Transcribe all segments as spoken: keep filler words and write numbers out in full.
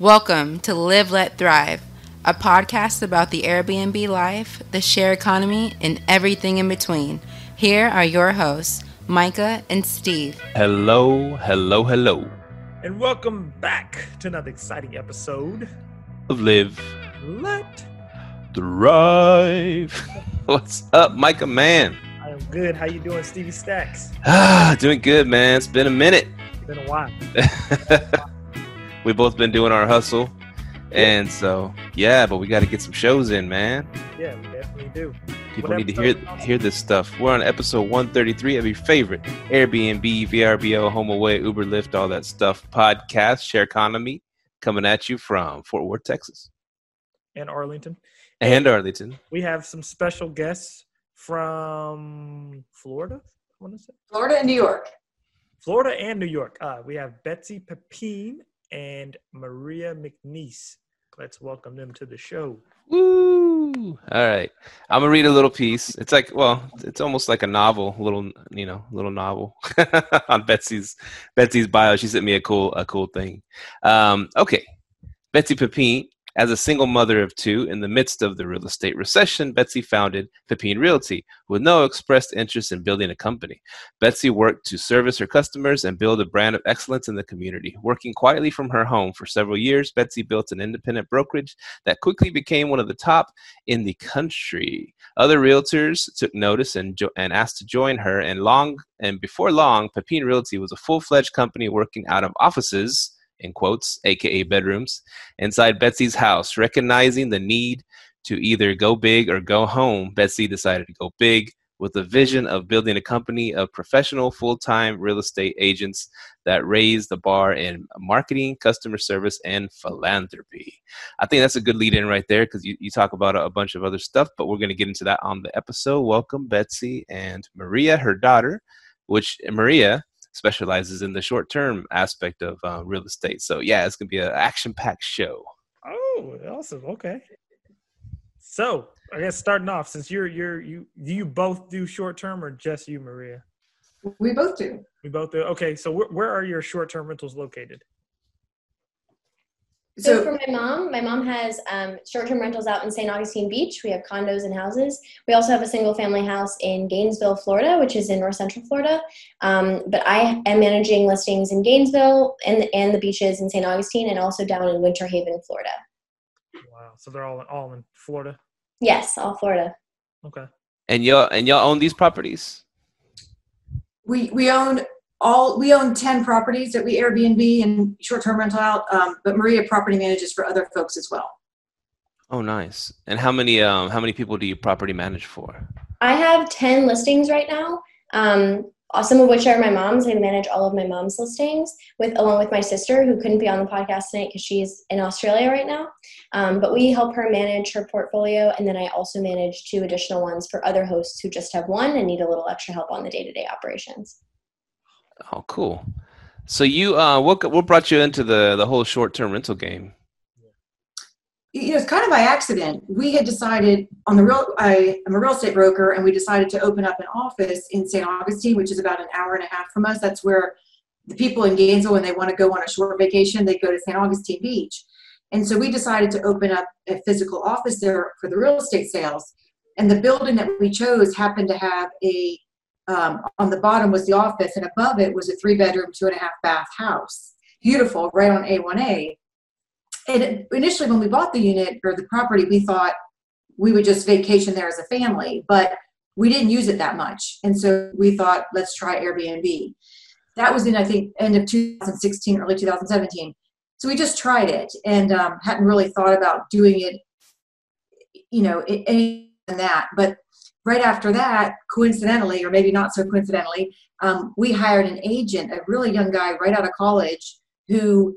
Welcome to Live, Let, Thrive, a podcast about the Airbnb life, the share economy, and everything in between. Here are your hosts, Micah and Steve. Hello, hello, hello. And welcome back to another exciting episode of Live, Let, Thrive. What's up, Micah, man? I am good. How you doing, Stevie Stacks? Ah, doing good, man. It's been a minute. It's been a while. We've both been doing our hustle, and so, yeah, but we got to get some shows in, man. Yeah, we definitely do. People what need to hear hear this stuff. We're on episode one thirty-three of your favorite Airbnb, V R B O, HomeAway, Uber, Lyft, all that stuff podcast, Share Economy, coming at you from Fort Worth, Texas. And Arlington. And, and Arlington. We have some special guests from Florida, I want to say. Florida and New York. Florida and New York. Uh, we have Betsy Pepine and Maria McNeese. Let's welcome them to the show. Woo! All right. I'm going to read a little piece. It's like, well, it's almost like a novel, a little, you know, little novel on Betsy's Betsy's bio. She sent me a cool a cool thing. Um, okay. Betsy Pepine. As a single mother of two in the midst of the real estate recession, Betsy founded Pepine Realty with no expressed interest in building a company. Betsy worked to service her customers and build a brand of excellence in the community. Working quietly from her home for several years, Betsy built an independent brokerage that quickly became one of the top in the country. Other realtors took notice and, jo- and asked to join her, and long and before long, Pepine Realty was a full-fledged company working out of offices, in quotes, aka bedrooms, inside Betsy's house. Recognizing the need to either go big or go home, Betsy decided to go big with a vision of building a company of professional full-time real estate agents that raised the bar in marketing, customer service, and philanthropy. I think that's a good lead-in right there, because you, you talk about a, a bunch of other stuff, but we're going to get into that on the episode. Welcome, Betsy and Maria, her daughter, which Maria specializes in the short-term aspect of uh, real estate. So yeah, it's gonna be an action-packed show. Oh, awesome! Okay. So I guess starting off, since you're you're you do you both do short-term or just you, Maria? We both do. We both do. Okay. So wh- where are your short-term rentals located? So, so for my mom, my mom has um, short-term rentals out in Saint Augustine Beach. We have condos and houses. We also have a single-family house in Gainesville, Florida, which is in North Central Florida. Um, but I am managing listings in Gainesville and and the beaches in Saint Augustine, and also down in Winter Haven, Florida. Wow! So they're all in, all in Florida. Yes, all Florida. Okay. And y'all and y'all own these properties. We we own. All we own ten properties that we Airbnb and short-term rental out, um, but Maria property manages for other folks as well. Oh, nice! And how many um, how many people do you property manage for? I have ten listings right now, um, some of which are my mom's. I manage all of my mom's listings with along with my sister, who couldn't be on the podcast tonight because she's in Australia right now. Um, but we help her manage her portfolio, and then I also manage two additional ones for other hosts who just have one and need a little extra help on the day-to-day operations. Oh, cool. So you, uh, what what brought you into the, the whole short-term rental game? You know, it's kind of by accident. We had decided on the real, I am a real estate broker, and we decided to open up an office in Saint Augustine, which is about an hour and a half from us. That's where the people in Gainesville, when they want to go on a short vacation, they go to Saint Augustine Beach. And so we decided to open up a physical office there for the real estate sales. And the building that we chose happened to have a Um, on the bottom was the office, and above it was a three-bedroom, two-and-a-half-bath house. Beautiful, right on A one A. And it, initially when we bought the unit or the property, we thought we would just vacation there as a family, but we didn't use it that much. And so we thought, let's try Airbnb. That was in, I think, end of two thousand sixteen, early two thousand seventeen. So we just tried it and um, hadn't really thought about doing it, you know, any than that. But right after that, coincidentally, or maybe not so coincidentally, um, we hired an agent, a really young guy right out of college who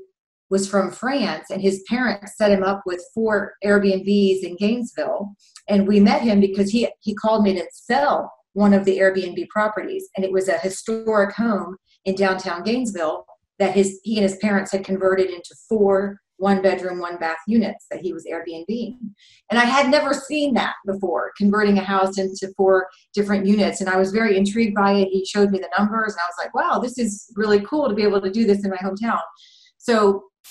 was from France, and his parents set him up with four Airbnbs in Gainesville. And we met him because he, he called me to sell one of the Airbnb properties. And it was a historic home in downtown Gainesville that his he and his parents had converted into four one-bedroom, one-bath units that he was Airbnb. And I had never seen that before, converting a house into four different units. And I was very intrigued by it. He showed me the numbers, and I was like, wow, this is really cool to be able to do this in my hometown. So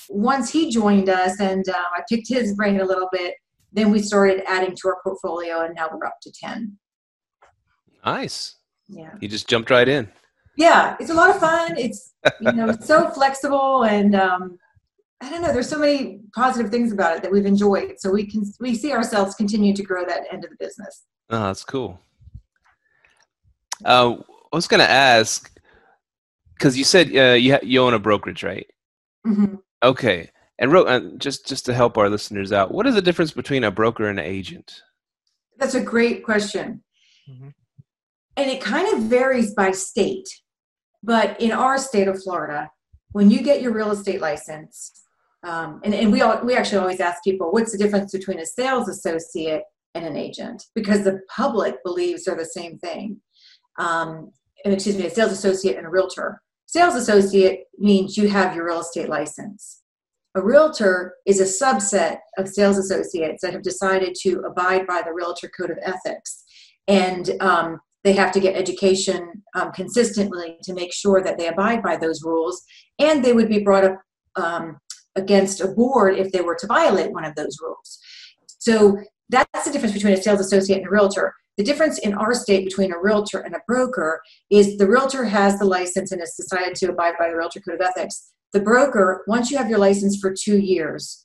once he joined us and um, I picked his brain a little bit, then we started adding to our portfolio, and now we're up to ten. Nice. Yeah. You just jumped right in. Yeah. It's a lot of fun. It's, you know, it's so flexible, and um, I don't know, there's so many positive things about it that we've enjoyed. So we can, we see ourselves continue to grow that end of the business. Oh, that's cool. Uh, I was going to ask, because you said uh, you ha- you own a brokerage, right? Mm-hmm. Okay. And ro- uh, just just to help our listeners out, what is the difference between a broker and an agent? That's a great question. Mm-hmm. And it kind of varies by state. But in our state of Florida, when you get your real estate license, um, and, and we all, we actually always ask people, what's the difference between a sales associate and an agent? Because the public believes they're the same thing. Um, and excuse me, a sales associate and a realtor. Sales associate means you have your real estate license. A realtor is a subset of sales associates that have decided to abide by the Realtor Code of Ethics. And um, they have to get education um, consistently to make sure that they abide by those rules. And they would be brought up um, against a board if they were to violate one of those rules. So that's the difference between a sales associate and a realtor. The difference in our state between a realtor and a broker is the realtor has the license and has decided to abide by the Realtor Code of Ethics. The broker, once you have your license for two years,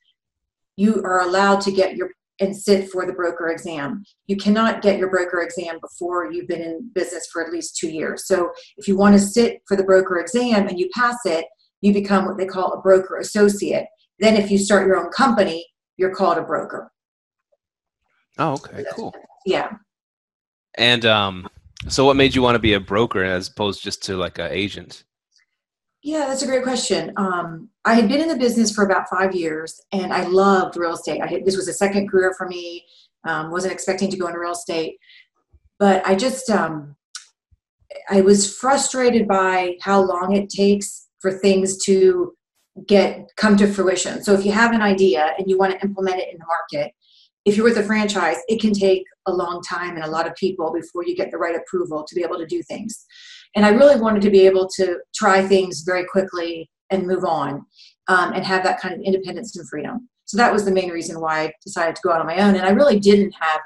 you are allowed to get your and sit for the broker exam. You cannot get your broker exam before you've been in business for at least two years. So if you want to sit for the broker exam and you pass it, you become what they call a broker associate. Then if you start your own company, you're called a broker. Oh, okay, cool. Yeah. And um, so what made you want to be a broker as opposed just to like an agent? Yeah, that's a great question. Um, I had been in the business for about five years and I loved real estate. I had, this was a second career for me. Um, wasn't expecting to go into real estate, but I just, um, I was frustrated by how long it takes for things to get, come to fruition. So if you have an idea and you want to implement it in the market, if you're with a franchise, it can take a long time and a lot of people before you get the right approval to be able to do things. And I really wanted to be able to try things very quickly and move on um, and have that kind of independence and freedom. So that was the main reason why I decided to go out on my own. And I really didn't have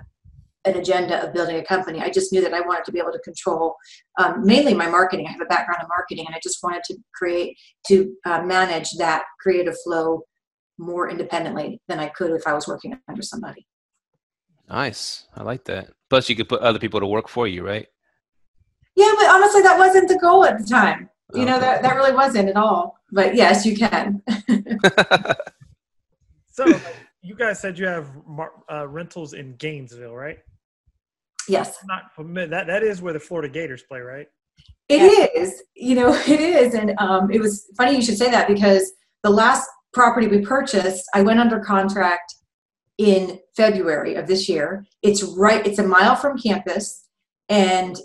an agenda of building a company. I just knew that I wanted to be able to control um, mainly my marketing. I have a background in marketing, and I just wanted to create, to uh, manage that creative flow more independently than I could if I was working under somebody. Nice. I like that. Plus you could put other people to work for you, right? Yeah, but honestly, that wasn't the goal at the time. You know, that, that really wasn't at all. But yes, you can. So like, you guys said you have uh, rentals in Gainesville, right? Yes. I'm not familiar. That, that is where the Florida Gators play, right? It yeah. is. You know, it is. And um, it was funny you should say that, because the last property we purchased, I went under contract in February of this year. It's right, it's a mile from campus, and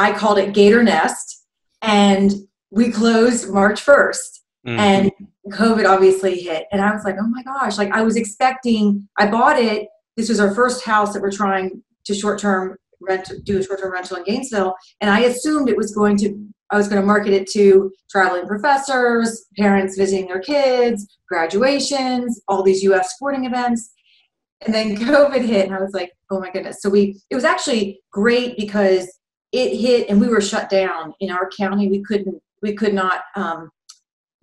I called it Gator Nest, and we closed March first. Mm-hmm. And COVID obviously hit, and I was like, oh my gosh, like I was expecting, I bought it, this was our first house that we're trying to short-term rent, do a short-term rental in Gainesville, and I assumed it was going to, I was going to market it to traveling professors, parents visiting their kids, graduations, all these U F sporting events. And then COVID hit, and I was like, oh my goodness. So we, it was actually great because it hit and we were shut down in our county. We couldn't, we could not, um,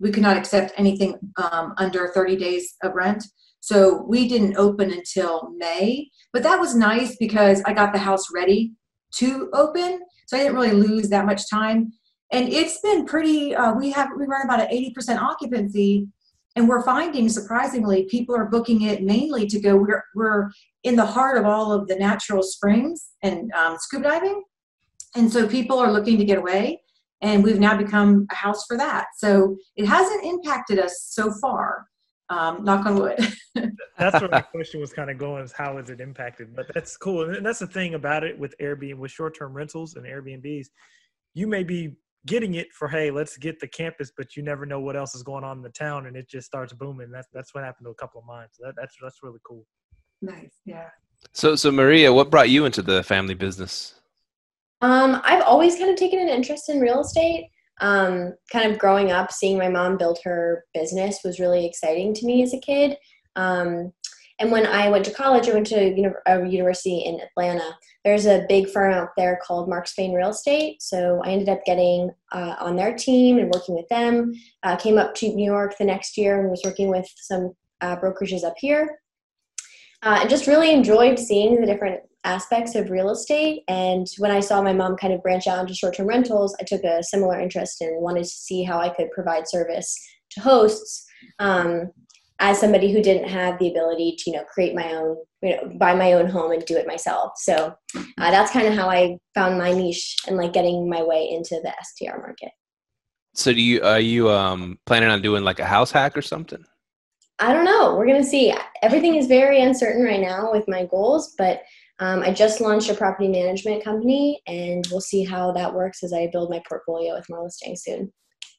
we could not accept anything um, under thirty days of rent. So we didn't open until May, but that was nice because I got the house ready to open. So I didn't really lose that much time. And it's been pretty, uh, we have, we run about an eighty percent occupancy, and we're finding, surprisingly, people are booking it mainly to go, we're, we're in the heart of all of the natural springs and um, scuba diving. And so people are looking to get away, and we've now become a house for that. So it hasn't impacted us so far, um, knock on wood. That's where my question was kind of going, is how is it impacted? But that's cool. And that's the thing about it with Airbnb, with short-term rentals and Airbnbs, you may be getting it for, hey, let's get the campus, but you never know what else is going on in the town, and it just starts booming. That's that's what happened to a couple of mine. So that, that's that's really cool. Nice, yeah. So so Maria, what brought you into the family business? Um, I've always kind of taken an interest in real estate. um, kind of growing up, seeing my mom build her business was really exciting to me as a kid. Um, and when I went to college, I went to uni- a university in Atlanta. There's a big firm out there called Mark Spain Real Estate. So I ended up getting uh, on their team and working with them. Uh, came up to New York the next year and was working with some uh, brokerages up here. Uh, and just really enjoyed seeing the different aspects of real estate. And when I saw my mom kind of branch out into short-term rentals, I took a similar interest and wanted to see how I could provide service to hosts um, as somebody who didn't have the ability to, you know, create my own, you know, buy my own home and do it myself. So uh, that's kind of how I found my niche and like getting my way into the S T R market. So do you, are you um, planning on doing like a house hack or something? I don't know. We're going to see. Everything is very uncertain right now with my goals, but um, I just launched a property management company and we'll see how that works as I build my portfolio with more listings soon.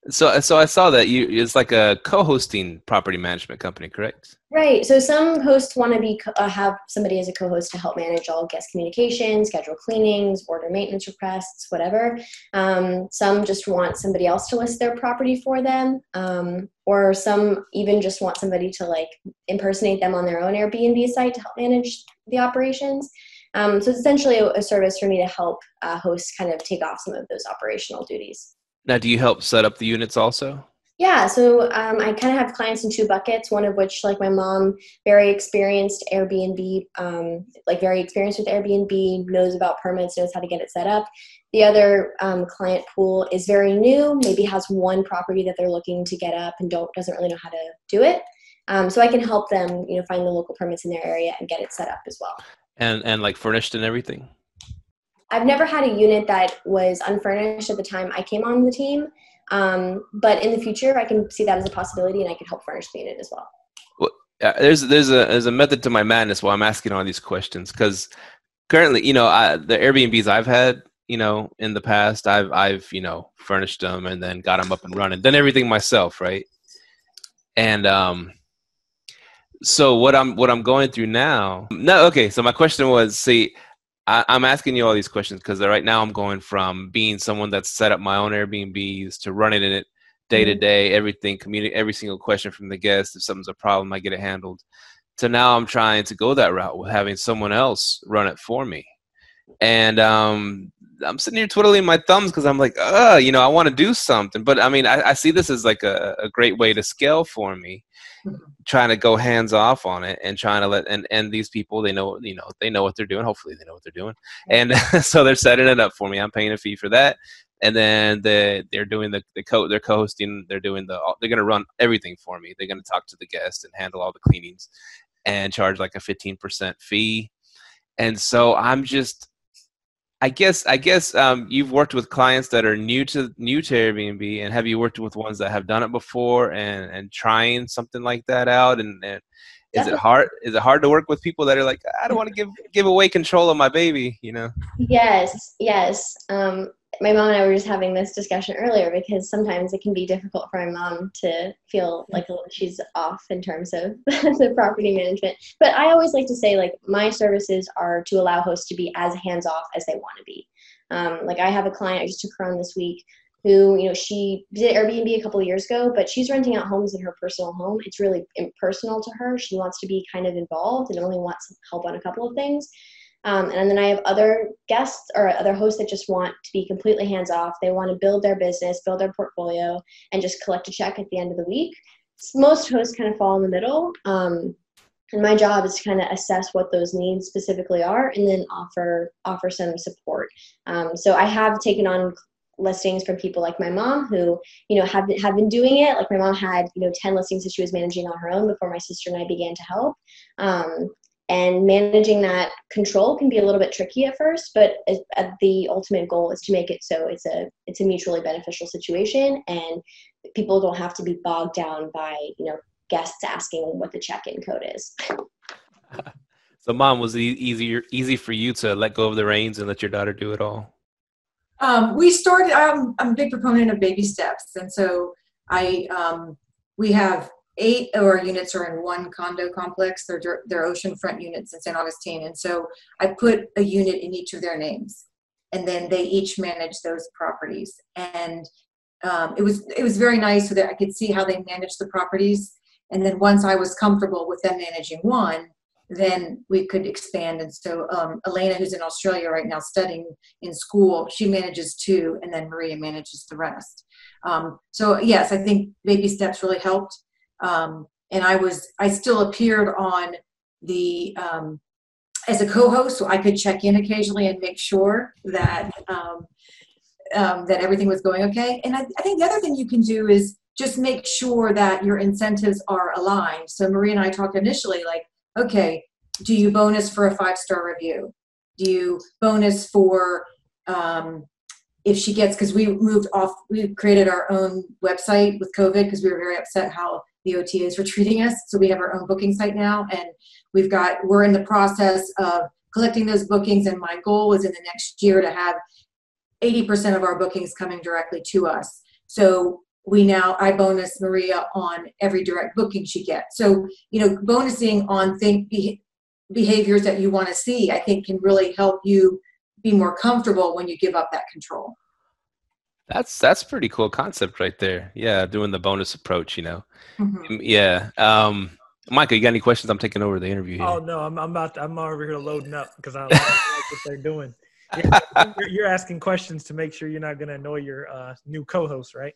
So, so I saw that you, it's like a co-hosting property management company, correct? Right. So some hosts want to be, uh, have somebody as a co-host to help manage all guest communication, schedule cleanings, order maintenance requests, whatever. Um, some just want somebody else to list their property for them. Um, or some even just want somebody to like impersonate them on their own Airbnb site to help manage the operations. Um, so it's essentially a, a service for me to help uh, hosts kind of take off some of those operational duties. Now, do you help set up the units also? Yeah. So um, I kind of have clients in two buckets, one of which, like my mom, very experienced Airbnb, um, like very experienced with Airbnb, knows about permits, knows how to get it set up. The other um, client pool is very new, maybe has one property that they're looking to get up and don't doesn't really know how to do it. Um, so I can help them, you know, find the local permits in their area and get it set up as well. And and like furnished and everything? I've never had a unit that was unfurnished at the time I came on the team, um, but in the future I can see that as a possibility, and I can help furnish the unit as well. Well, uh, there's there's a there's a method to my madness while I'm asking all these questions, because currently, you know, I, the Airbnbs I've had, you know, in the past, I've I've you know furnished them and then got them up and running, done everything myself, right? And um, so what I'm what I'm going through now, no, okay. So my question was, see. I'm asking you all these questions because right now I'm going from being someone that's set up my own Airbnbs to running in it day to day, everything, communi- every single question from the guest. If something's a problem, I get it handled. So now I'm trying to go that route with having someone else run it for me. And um, I'm sitting here twiddling my thumbs because I'm like, uh, you know, I want to do something. But I mean, I, I see this as like a, a great way to scale for me, trying to go hands off on it and trying to let, and, and these people, they know, you know, they know what they're doing. Hopefully they know what they're doing. And so they're setting it up for me. I'm paying a fee for that. And then the, they're doing the, the co they're co-hosting, they're doing the, they're going to run everything for me. They're going to talk to the guest and handle all the cleanings and charge like a fifteen percent fee. And so I'm just, I guess, I guess um, you've worked with clients that are new to new to Airbnb, and have you worked with ones that have done it before and, and trying something like that out? And, and is Definitely. it hard? Is it hard to work with people that are like, I don't want to give give away control of my baby, you know? Yes, yes. Um, my mom and I were just having this discussion earlier because sometimes it can be difficult for my mom to feel like she's off in terms of the property management. But I always like to say, like, my services are to allow hosts to be as hands-off as they want to be. Um, like, I have a client, I just took her on this week, who, you know, she did Airbnb a couple of years ago, but she's renting out homes in her personal home. It's really impersonal to her. She wants to be kind of involved and only wants help on a couple of things. Um, and then I have other guests or other hosts that just want to be completely hands-off. They want to build their business, build their portfolio, and just collect a check at the end of the week. Most hosts kind of fall in the middle. Um, and my job is to kind of assess what those needs specifically are and then offer offer some support. Um, so I have taken on listings from people like my mom who, you know, have been, have been doing it. Like my mom had, you know, ten listings that she was managing on her own before my sister and I began to help. Um, And managing that control can be a little bit tricky at first, but the ultimate goal is to make it so it's a it's a mutually beneficial situation, and people don't have to be bogged down by, you know, guests asking what the check-in code is. So, Mom, was it easier easy for you to let go of the reins and let your daughter do it all? Um, we started. I'm, I'm a big proponent of baby steps, and so I um, we have. Eight of our units are in one condo complex. They're, they're oceanfront units in Saint Augustine. And so I put a unit in each of their names. And then they each manage those properties. And um, it was it was very nice so that I could see how they managed the properties. And then once I was comfortable with them managing one, then we could expand. And so um, Elena, who's in Australia right now studying in school, she manages two, and then Maria manages the rest. Um, so yes, I think baby steps really helped. Um, and I was, I still appeared on the, um, as a co-host, so I could check in occasionally and make sure that, um, um, that everything was going okay. And I, I think the other thing you can do is just make sure that your incentives are aligned. So Maria and I talked initially, like, okay, do you bonus for a five-star review? Do you bonus for um, if she gets, because we moved off, we created our own website with COVID because we were very upset how the O T As were treating us. So we have our own booking site now, and we've got, we're in the process of collecting those bookings, and my goal is in the next year to have eighty percent of our bookings coming directly to us. So we now, I bonus Maria on every direct booking she gets. So, you know, bonusing on think, be, behaviors that you want to see, I think can really help you be more comfortable when you give up that control. That's, that's pretty cool concept right there. Yeah. Doing the bonus approach, you know? Mm-hmm. Yeah. Um, Micah, you got any questions? I'm taking over the interview here. Oh no, I'm, I'm about to, I'm already here loading up because I like what they're doing. You're, you're asking questions to make sure you're not going to annoy your uh, new co-host, right?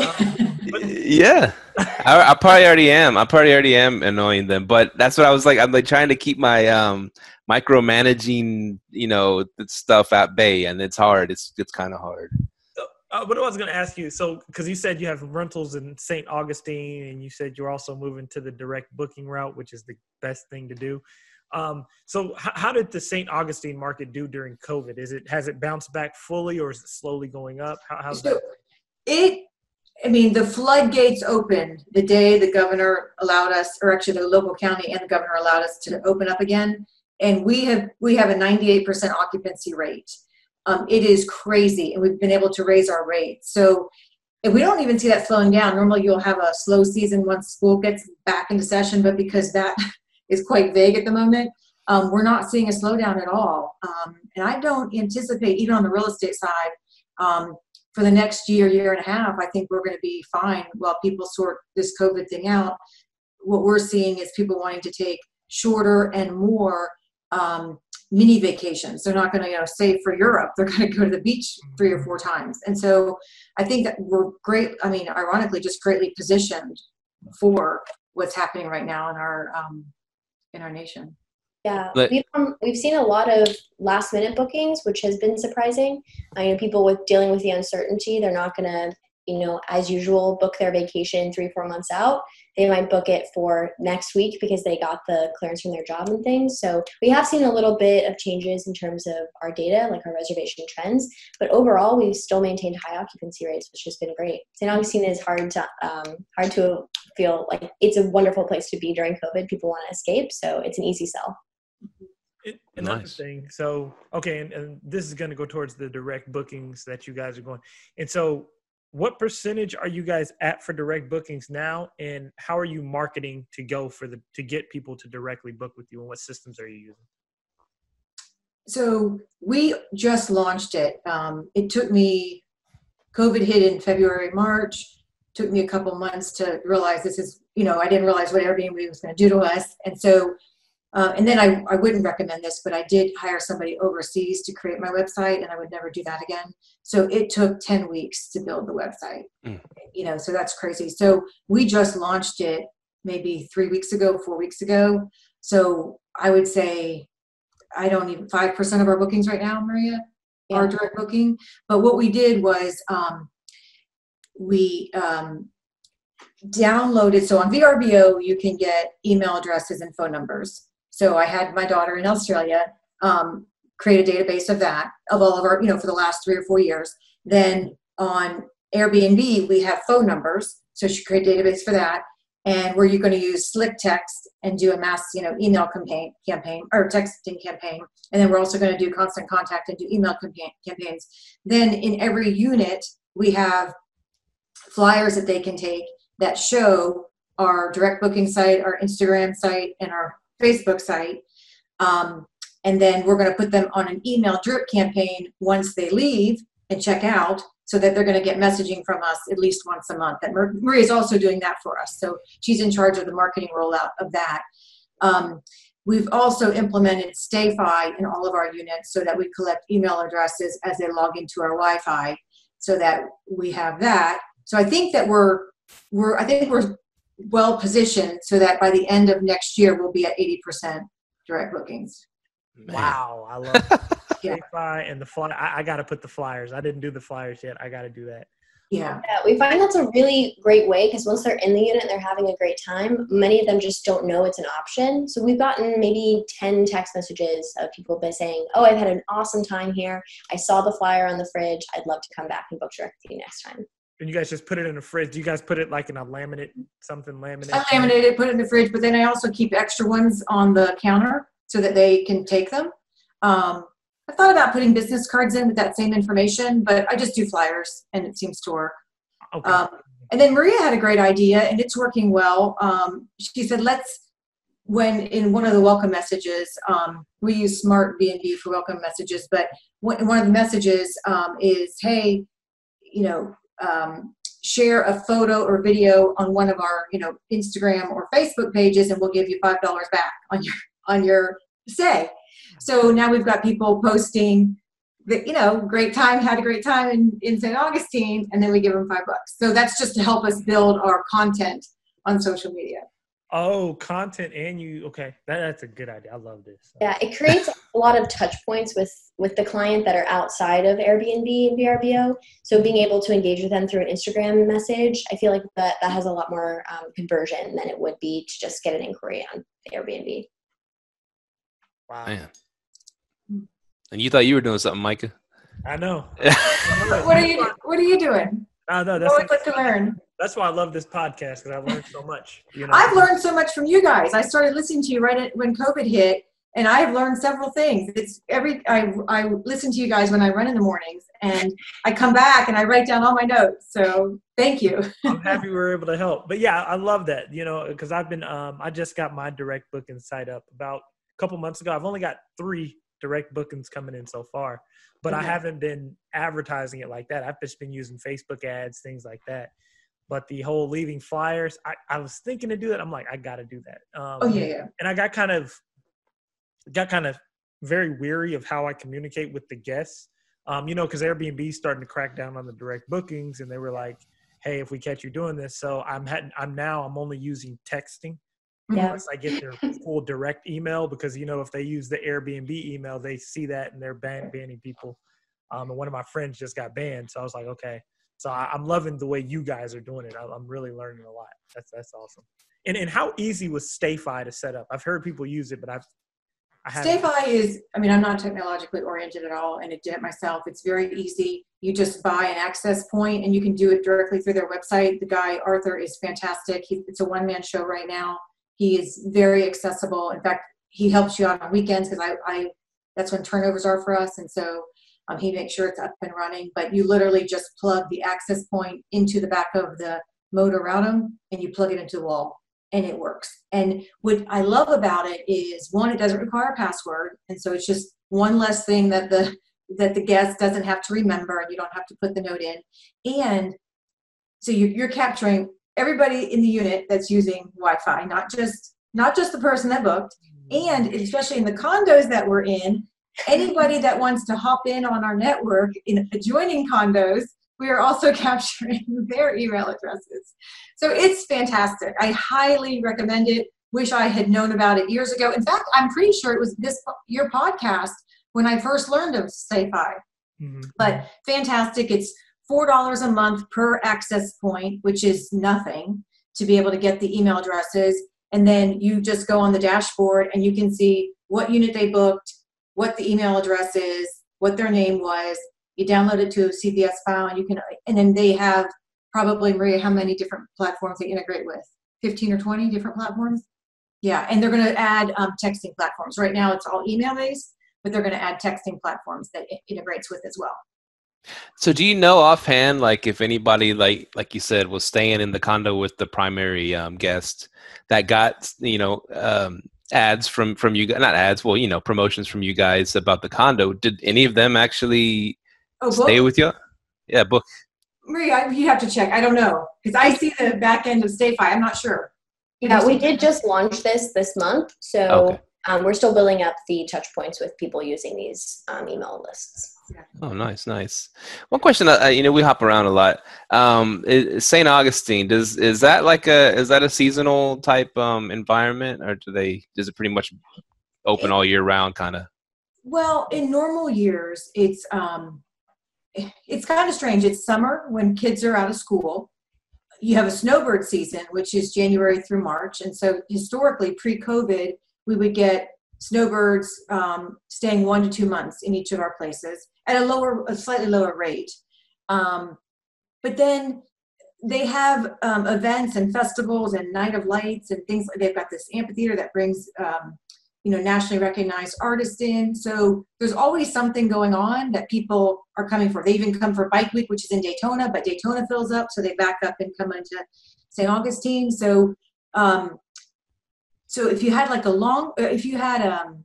Um, yeah, I, I probably already am. I probably already am annoying them, but that's what I was like. I'm like trying to keep my um, micromanaging, you know, stuff at bay, and it's hard. It's it's kind of hard. So, uh, what I was going to ask you, so because you said you have rentals in Saint Augustine, and you said you're also moving to the direct booking route, which is the best thing to do. Um, so, h- how did the Saint Augustine market do during COVID? Is it has it bounced back fully, or is it slowly going up? How, how's that? It. I mean, the floodgates opened the day the governor allowed us, or actually the local county and the governor allowed us to open up again. And we have we have a ninety-eight percent occupancy rate. Um, it is crazy, and we've been able to raise our rates. So if we don't even see that slowing down. Normally you'll have a slow season once school gets back into session, but because that is quite vague at the moment, um, we're not seeing a slowdown at all. Um, and I don't anticipate, even on the real estate side, um, for the next year, year and a half, I think we're going to be fine while people sort this COVID thing out. What we're seeing is people wanting to take shorter and more um, mini vacations. They're not going to, you know, save for Europe. They're going to go to the beach three or four times. And so I think that we're great. I mean, ironically, just greatly positioned for what's happening right now in our, um, in our nation. Yeah, we've, um, we've seen a lot of last minute bookings, which has been surprising. I know people with dealing with the uncertainty, they're not going to, you know, as usual, book their vacation three, four months out. They might book it for next week because they got the clearance from their job and things. So we have seen a little bit of changes in terms of our data, like our reservation trends. But overall, we've still maintained high occupancy rates, which has been great. Saint Augustine is hard to, um, hard to feel like it's a wonderful place to be during COVID. People want to escape, so it's an easy sell. It, another nice. thing. So, okay. And, and this is going to go towards the direct bookings that you guys are going. And so what percentage are you guys at for direct bookings now? And how are you marketing to go for the, to get people to directly book with you, and what systems are you using? So we just launched it. Um, it took me, COVID hit in February, March, took me a couple months to realize this is, you know, I didn't realize what Airbnb was going to do to us. And so Uh, and then I, I wouldn't recommend this, but I did hire somebody overseas to create my website, and I would never do that again. So it took ten weeks to build the website, mm. you know, so that's crazy. So we just launched it maybe three weeks ago, four weeks ago. So I would say, I don't even, five percent of our bookings right now, Maria, yeah. are direct booking. But what we did was um, we um, downloaded, so on V R B O, you can get email addresses and phone numbers. So I had my daughter in Australia um, create a database of that, of all of our, you know, for the last three or four years. Then on Airbnb, we have phone numbers. So she created a database for that. And where you're going to use SlickText and do a mass, you know, email campaign, campaign or texting campaign. And then we're also going to do Constant Contact and do email campaign, campaigns. Then in every unit, we have flyers that they can take that show our direct booking site, our Instagram site, and our Facebook site, um, and then we're going to put them on an email drip campaign once they leave and check out, so that they're going to get messaging from us at least once a month. That Maria's also doing that for us. So she's in charge of the marketing rollout of that. Um, we've also implemented StayFi in all of our units so that we collect email addresses as they log into our Wi-Fi so that we have that. So I think that we're, we're, I think we're well positioned so that by the end of next year, we'll be at eighty percent direct bookings. Man. Wow. I love yeah. StayFi and the fly. I, I got to put the flyers. I didn't do the flyers yet. I got to do that. Yeah. yeah. We find that's a really great way because once they're in the unit, they're having a great time. Many of them just don't know it's an option. So we've gotten maybe ten text messages of people by saying, oh, I've had an awesome time here. I saw the flyer on the fridge. I'd love to come back and book direct with you next time. And you guys just put it in the fridge. Do you guys put it like in a laminate, something laminate? I laminate it, put it in the fridge, but then I also keep extra ones on the counter so that they can take them. Um, I thought about putting business cards in with that same information, but I just do flyers and it seems to work. Okay. Um, and then Maria had a great idea and it's working well. Um, she said, let's, when in one of the welcome messages, um, we use Smart B N B for welcome messages, but one of the messages um, is, hey, you know, Um, share a photo or video on one of our, you know, Instagram or Facebook pages, and we'll give you five dollars back on your, on your stay. So now we've got people posting that, you know, great time, had a great time in, in Saint Augustine, and then we give them five bucks. So that's just to help us build our content on social media. Oh, content and you, okay. That, that's a good idea. I love this. Yeah, it creates a lot of touch points with, with the client that are outside of Airbnb and V R B O. So being able to engage with them through an Instagram message, I feel like that, that has a lot more um, conversion than it would be to just get an inquiry on Airbnb. Wow. Man. And you thought you were doing something, Micah. I know. What are you, what are you doing? Oh, no, that's what to learn. That's why I love this podcast, because I've learned so much. You know? I've learned so much from you guys. I started listening to you right when COVID hit, and I've learned several things. It's every I, I listen to you guys when I run in the mornings, and I come back and I write down all my notes. So thank you. I'm happy we were able to help. But yeah, I love that, you know, because I've been um, I just got my direct booking site up about a couple months ago. I've only got three direct bookings coming in so far, but mm-hmm. I haven't been advertising it like that. I've just been using Facebook ads, things like that. But the whole leaving flyers, I, I was thinking to do that. I'm like, I got to do that. Um, oh, yeah, yeah. And I got kind of, got kind of very weary of how I communicate with the guests, um, you know, because Airbnb starting to crack down on the direct bookings. And they were like, hey, if we catch you doing this. So I'm had, I'm now I'm only using texting yeah. unless I get their full direct email, because, you know, if they use the Airbnb email, they see that and they're ban- banning people. Um, and one of my friends just got banned. So I was like, okay. So I'm loving the way you guys are doing it. I'm really learning a lot. That's that's awesome. And and how easy was StayFi to set up? I've heard people use it, but I've I haven't. StayFi is. I mean, I'm not technologically oriented at all, and I did it myself. It's very easy. You just buy an access point, and you can do it directly through their website. The guy Arthur is fantastic. He, it's a one man show right now. He is very accessible. In fact, he helps you out on weekends because I, I that's when turnovers are for us, and so. Um, he makes sure it's up and running, but you literally just plug the access point into the back of the motor routum and you plug it into the wall and it works. And what I love about it is, one, it doesn't require a password. And so it's just one less thing that the, that the guest doesn't have to remember, and you don't have to put the note in. And so you, you're capturing everybody in the unit that's using Wi-Fi, not just, not just the person that booked. And especially in the condos that we're in, anybody that wants to hop in on our network in adjoining condos, we are also capturing their email addresses. So it's fantastic. I highly recommend it. Wish I had known about it years ago. In fact, I'm pretty sure it was this your podcast when I first learned of StayFi. Mm-hmm. But fantastic. It's four dollars a month per access point, which is nothing, to be able to get the email addresses. And then you just go on the dashboard and you can see what unit they booked, what the email address is, what their name was. You download it to a C S V file, and you can, and then they have probably, Maria, how many different platforms they integrate with? fifteen or twenty different platforms? Yeah, and they're going to add um, texting platforms. Right now it's all email-based, but they're going to add texting platforms that it integrates with as well. So do you know offhand, like if anybody, like like you said, was staying in the condo with the primary um, guest that got, you know, um, ads from, from you, not ads, well, you know, promotions from you guys about the condo. Did any of them actually oh, stay with you? Yeah, book. Maria, you'd have to check. I don't know, because I see the back end of StayFi. I'm not sure. Yeah, we did just launch this this month, so okay. um, we're still building up the touch points with people using these um, email lists. Yeah. Oh, nice, nice. One question, uh, you know, we hop around a lot. Um, is Saint Augustine, does is that like a is that a seasonal type um, environment, or do they is it pretty much open it, all year round, kind of? Well, in normal years, it's um, it's kind of strange. It's summer when kids are out of school. You have a snowbird season, which is January through March. And so historically, pre-COVID, we would get snowbirds um, staying one to two months in each of our places at a lower, a slightly lower rate. Um, but then they have um, events and festivals and night of lights and things. They've got this amphitheater that brings, um, you know, nationally recognized artists in. So there's always something going on that people are coming for. They even come for Bike Week, which is in Daytona, but Daytona fills up, so they back up and come into Saint Augustine. So, um, so if you had like a long, if you had, um,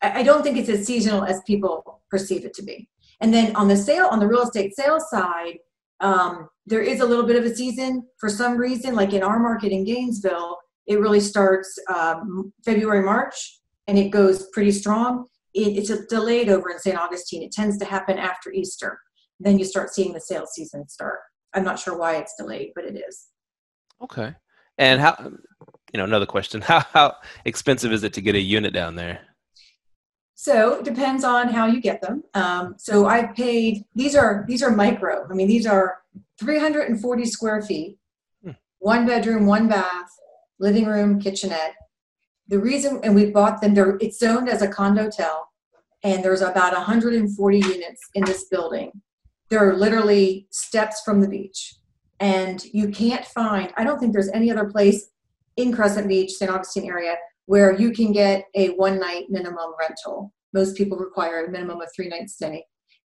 I don't think it's as seasonal as people perceive it to be. And then on the sale, on the real estate sales side, um, there is a little bit of a season for some reason, like in our market in Gainesville. It really starts um, February, March, and it goes pretty strong. It, it's delayed over in Saint Augustine. It tends to happen after Easter. Then you start seeing the sales season start. I'm not sure why it's delayed, but it is. Okay. And how, you know, another question, how, how expensive is it to get a unit down there? So it depends on how you get them. Um, so I've paid, these are, these are micro. I mean, these are three hundred forty square feet, hmm. one bedroom, one bath, living room, kitchenette. The reason, and we bought them, they're, it's zoned as a condotel, and there's about one hundred forty units in this building. There are literally steps from the beach, and you can't find, I don't think there's any other place in Crescent Beach, Saint Augustine area, where you can get a one-night minimum rental. Most people require a minimum of three-night stay,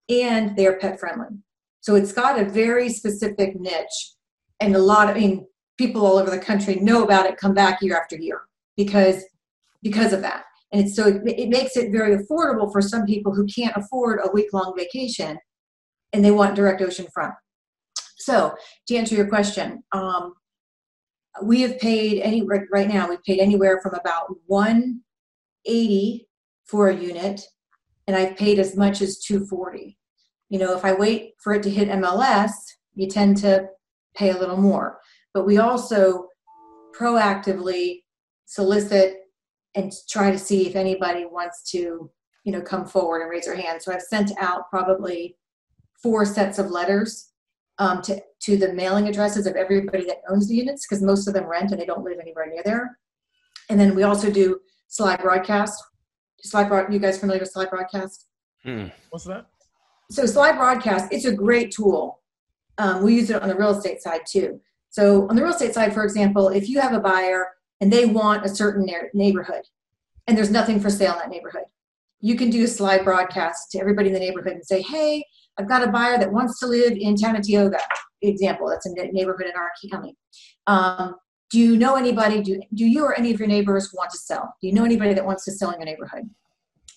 and they are pet-friendly. So it's got a very specific niche, and a lot of, I mean, people all over the country know about it, come back year after year because because of that. And it's, so it, it makes it very affordable for some people who can't afford a week-long vacation and they want direct ocean front. So to answer your question, um, we have paid, any right now, we've paid anywhere from about one eighty for a unit, and I've paid as much as two forty. You know, if I wait for it to hit M L S, you tend to pay a little more. But we also proactively solicit and try to see if anybody wants to, you know, come forward and raise their hand. So I've sent out probably four sets of letters um, to, to the mailing addresses of everybody that owns the units, because most of them rent and they don't live anywhere near there. And then we also do slide broadcast. Slide broad, you guys familiar with slide broadcast? Hmm. What's that? So slide broadcast, it's a great tool. Um, we use it on the real estate side too. So on the real estate side, for example, if you have a buyer and they want a certain neighborhood and there's nothing for sale in that neighborhood, you can do a slide broadcast to everybody in the neighborhood and say, hey, I've got a buyer that wants to live in Tanatioga, example, that's a neighborhood in our county. Um, do you know anybody, do, do you or any of your neighbors want to sell? Do you know anybody that wants to sell in your neighborhood?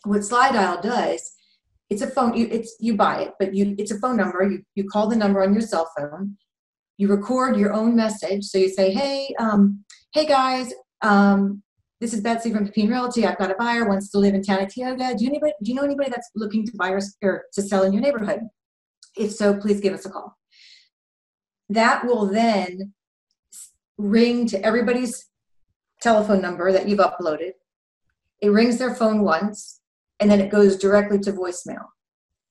What Slydial does, it's a phone, you, it's, you buy it, but you, it's a phone number, you, you call the number on your cell phone. You record your own message. So you say, hey, um, hey guys, um, this is Betsy from Pepine Realty. I've got a buyer, wants to live in Tanatioga. Do you, anybody, do you know anybody that's looking to buy or, or to sell in your neighborhood? If so, please give us a call. That will then ring to everybody's telephone number that you've uploaded. It rings their phone once, and then it goes directly to voicemail.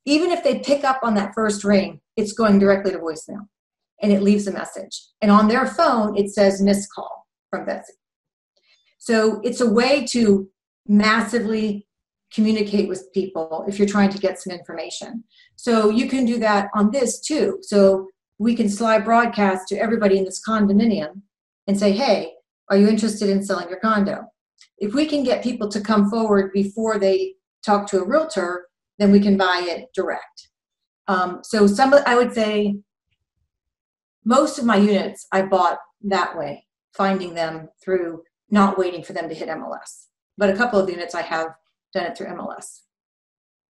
Even if they pick up on that first ring, it's going directly to voicemail. And it leaves a message. And on their phone, it says missed call from Betsy. So it's a way to massively communicate with people if you're trying to get some information. So you can do that on this too. So we can slide broadcast to everybody in this condominium and say, hey, are you interested in selling your condo? If we can get people to come forward before they talk to a realtor, then we can buy it direct. Um, so some, I would say, most of my units I bought that way, finding them through not waiting for them to hit M L S. But a couple of units I have done it through M L S.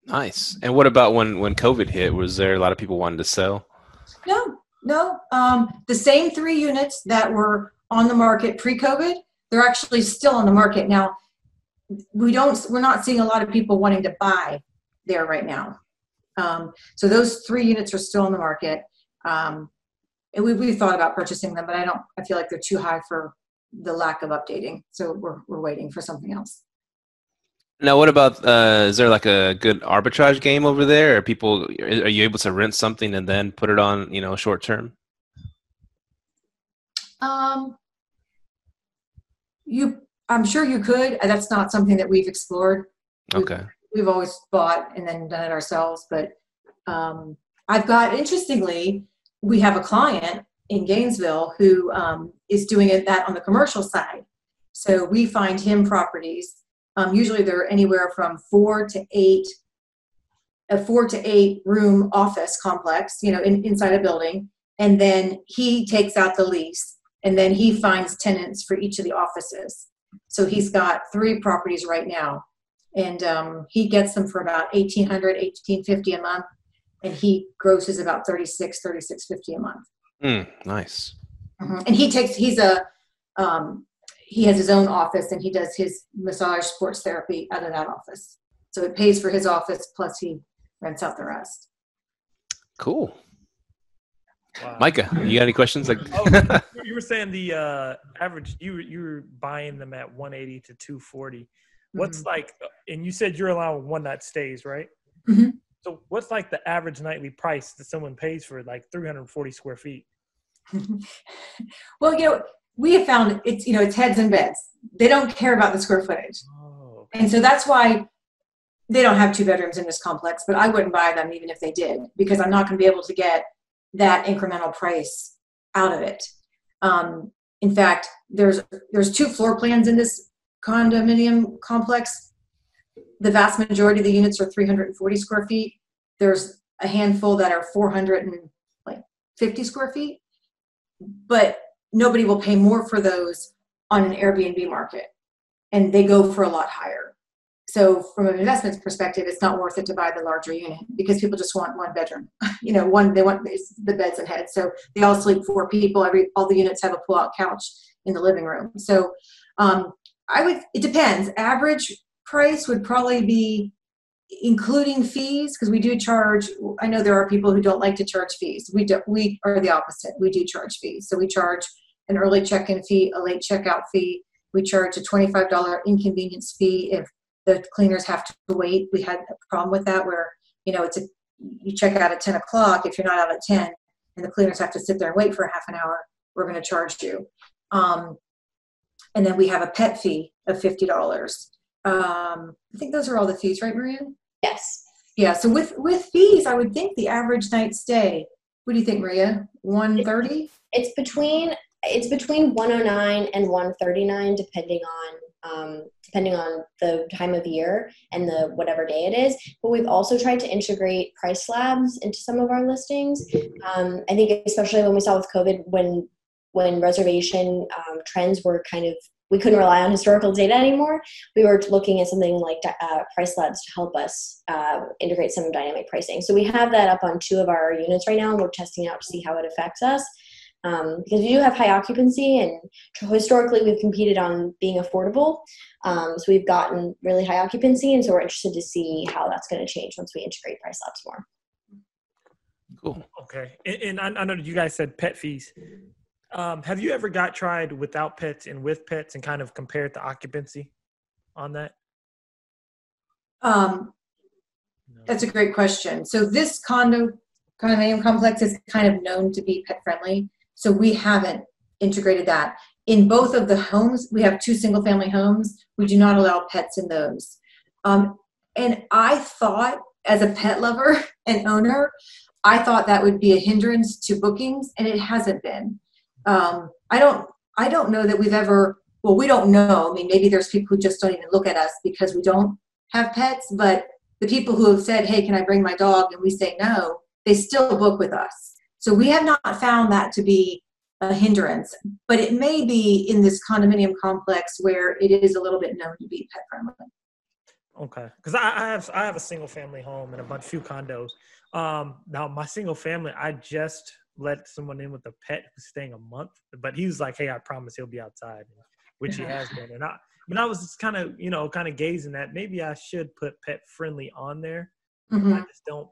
Nice. And what about when, when COVID hit? Was there a lot of people wanting to sell? No, no. Um, the same three units that were on the market pre-COVID, they're actually still on the market now. We don't, we're not seeing a lot of people wanting to buy there right now. Um, so those three units are still on the market. Um, and we, we've thought about purchasing them, but I don't, I feel like they're too high for the lack of updating. So we're, we're waiting for something else. Now, what about, uh, is there like a good arbitrage game over there? Are people, are you able to rent something and then put it on, you know, short term? Um, you, I'm sure you could. That's not something that we've explored. Okay. We've, we've always bought and then done it ourselves. But um, I've got, interestingly, we have a client in Gainesville who um, is doing it that on the commercial side. So we find him properties. Um, usually they're anywhere from four to eight, a four to eight room office complex, you know, in, inside a building. And then he takes out the lease and then he finds tenants for each of the offices. So he's got three properties right now, and um, he gets them for about eighteen hundred, eighteen fifty a month, and he grosses about thirty-six, thirty-six fifty a month. Mm, nice. Mm-hmm. And he takes, he's a, um, he has his own office, and he does his massage sports therapy out of that office. So it pays for his office, plus he rents out the rest. Cool. Wow. Micah, you got any questions? Like oh, you were saying the uh, average, you were, you were buying them at one eighty to two forty. What's mm-hmm. like, and you said you're allowing one night stays, right? Mm-hmm. So what's like the average nightly price that someone pays for like three hundred forty square feet? Well, you know, we have found it's, you know, it's heads and beds. They don't care about the square footage. Oh. And so that's why they don't have two bedrooms in this complex, but I wouldn't buy them even if they did, because I'm not going to be able to get that incremental price out of it. Um, in fact, there's there's two floor plans in this condominium complex. The vast majority of the units are three hundred forty square feet. There's a handful that are four hundred fifty square feet, but nobody will pay more for those on an Airbnb market, and they go for a lot higher. So from an investment perspective, it's not worth it to buy the larger unit because people just want one bedroom. You know, one, they want the beds and heads. So they all sleep four people. Every, all the units have a pull-out couch in the living room. So um, I would, it depends. Average price would probably be including fees, because we do charge. I know there are people who don't like to charge fees. We do, we are the opposite. We do charge fees. So we charge an early check-in fee, a late checkout fee. We charge a twenty-five dollar inconvenience fee if the cleaners have to wait. We had a problem with that where, you know, it's a, you check out at ten o'clock. If you're not out at ten and the cleaners have to sit there and wait for half an hour, we're going to charge you. Um, and then we have a pet fee of fifty dollars. Um, I think those are all the fees, right, Maria? Yes. Yeah. So with, with fees, I would think the average night stay, what do you think, Maria? one thirty? It's between, it's between one oh nine and one thirty-nine, depending on, um, depending on the time of year and the whatever day it is. But we've also tried to integrate Price Labs into some of our listings. Um, I think especially when we saw with COVID, when, when reservation um, trends were kind of, we couldn't rely on historical data anymore. We were looking at something like uh, Price Labs to help us uh, integrate some dynamic pricing. So we have that up on two of our units right now, and we're testing it out to see how it affects us. Um, because we do have high occupancy, and historically we've competed on being affordable. Um, so we've gotten really high occupancy, and so we're interested to see how that's going to change once we integrate Price Labs more. Cool. Okay. And, and I know you guys said pet fees. Um, have you ever got tried without pets and with pets and kind of compared the occupancy on that? Um, no. That's a great question. So this condo condominium complex is kind of known to be pet friendly. So we haven't integrated that. In both of the homes, we have two single family homes. We do not allow pets in those. Um, and I thought, as a pet lover and owner, I thought that would be a hindrance to bookings, and it hasn't been. Um, I don't, I don't know that we've ever, well, we don't know. I mean, maybe there's people who just don't even look at us because we don't have pets, but the people who have said, hey, can I bring my dog? And we say no, they still book with us. So we have not found that to be a hindrance, but it may be in this condominium complex where it is a little bit known to be pet friendly. Okay. Because I, I have I have a single family home and a bunch, few condos. Um, now my single family, I just let someone in with a pet who's staying a month, but he was like, "Hey, I promise he'll be outside," which he has been. And I, but I was just kind of, you know, kind of gazing at maybe I should put pet friendly on there. Mm-hmm. I just don't.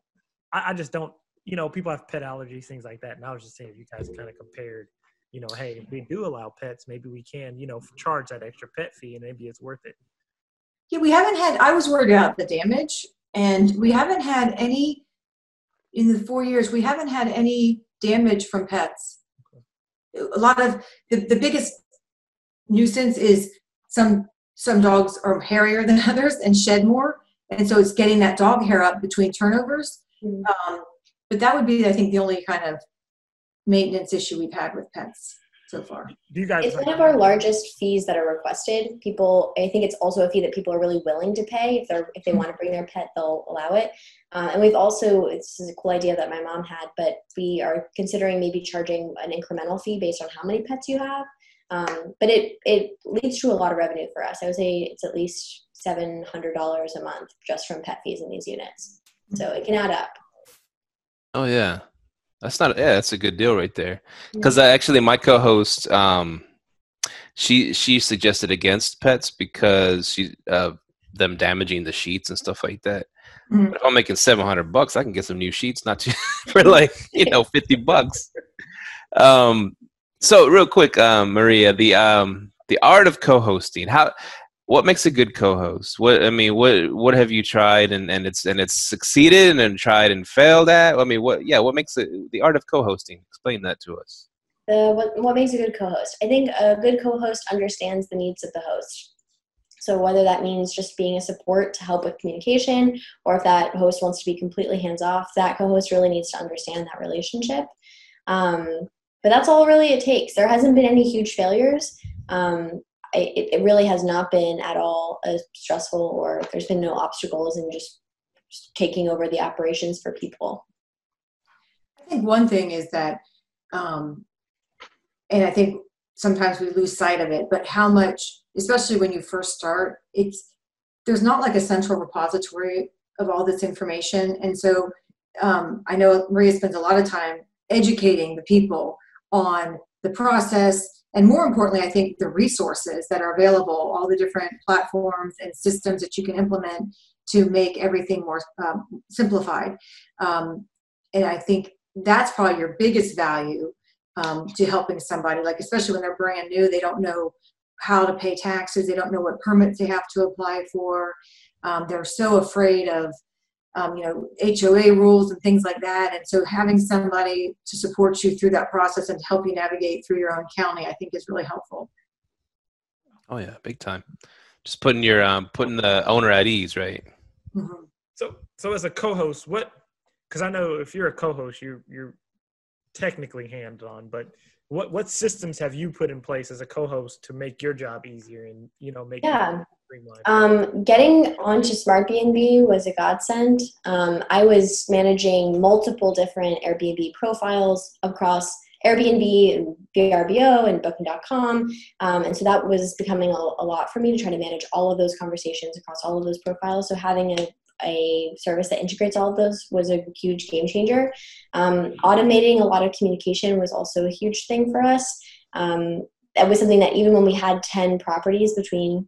I, I just don't. You know, people have pet allergies, things like that. And I was just saying, if you guys kind of compared, you know, hey, if we do allow pets, maybe we can, you know, charge that extra pet fee, and maybe it's worth it. Yeah, we haven't had, I was worried about the damage, and we haven't had any, in the four years, we haven't had any damage from pets. Okay. A lot of, the, the biggest nuisance is some some dogs are hairier than others and shed more, and so it's getting that dog hair up between turnovers. Mm-hmm. um, but that would be, I think, the only kind of maintenance issue we've had with pets so far. Do you guys, it's one of our largest fees that are requested. People, I think it's also a fee that people are really willing to pay. If they're, if they want to bring their pet, they'll allow it. Uh, and we've also, this is a cool idea that my mom had, but we are considering maybe charging an incremental fee based on how many pets you have. Um, but it, it leads to a lot of revenue for us. I would say it's at least seven hundred dollars a month just from pet fees in these units. So it can add up. Oh yeah. That's not, yeah, that's a good deal right there. Because I actually, my co-host, um, she she suggested against pets because she uh, them damaging the sheets and stuff like that. Mm-hmm. But if I'm making seven hundred bucks, I can get some new sheets, not too, for like you know fifty bucks. Um, so real quick, um, Maria, the um, the art of co-hosting. How, what makes a good co-host? What I mean, what what have you tried and, and it's and it's succeeded and, and tried and failed at? I mean, what yeah, what makes it, the art of co-hosting? Explain that to us. The what what makes a good co-host? I think a good co-host understands the needs of the host. So whether that means just being a support to help with communication, or if that host wants to be completely hands-off, that co-host really needs to understand that relationship. Um, but that's all really it takes. There hasn't been any huge failures. Um, It, it really has not been at all as stressful, or there's been no obstacles in just, just taking over the operations for people. I think one thing is that, um, and I think sometimes we lose sight of it, but how much, especially when you first start, it's, there's not like a central repository of all this information. And so um, I know Maria spends a lot of time educating the people on the process, and more importantly, I think the resources that are available, all the different platforms and systems that you can implement to make everything more um, simplified. Um, and I think that's probably your biggest value um, to helping somebody, like especially when they're brand new, they don't know how to pay taxes, they don't know what permits they have to apply for. Um, they're so afraid of um, you know, H O A rules and things like that. And so having somebody to support you through that process and to help you navigate through your own county, I think is really helpful. Oh yeah. Big time. Just putting your, um, putting the owner at ease, right? Mm-hmm. So, so as a co-host, what, cause I know if you're a co-host, you're, you're technically hands-on, but what, what systems have you put in place as a co-host to make your job easier and, you know, make yeah. it Um, getting onto Smart B N B was a godsend. Um, I was managing multiple different Airbnb profiles across Airbnb and V R B O and booking dot com. Um, and so that was becoming a, a lot for me to try to manage all of those conversations across all of those profiles. So having a, a service that integrates all of those was a huge game changer. Um, automating a lot of communication was also a huge thing for us. Um, that was something that even when we had ten properties between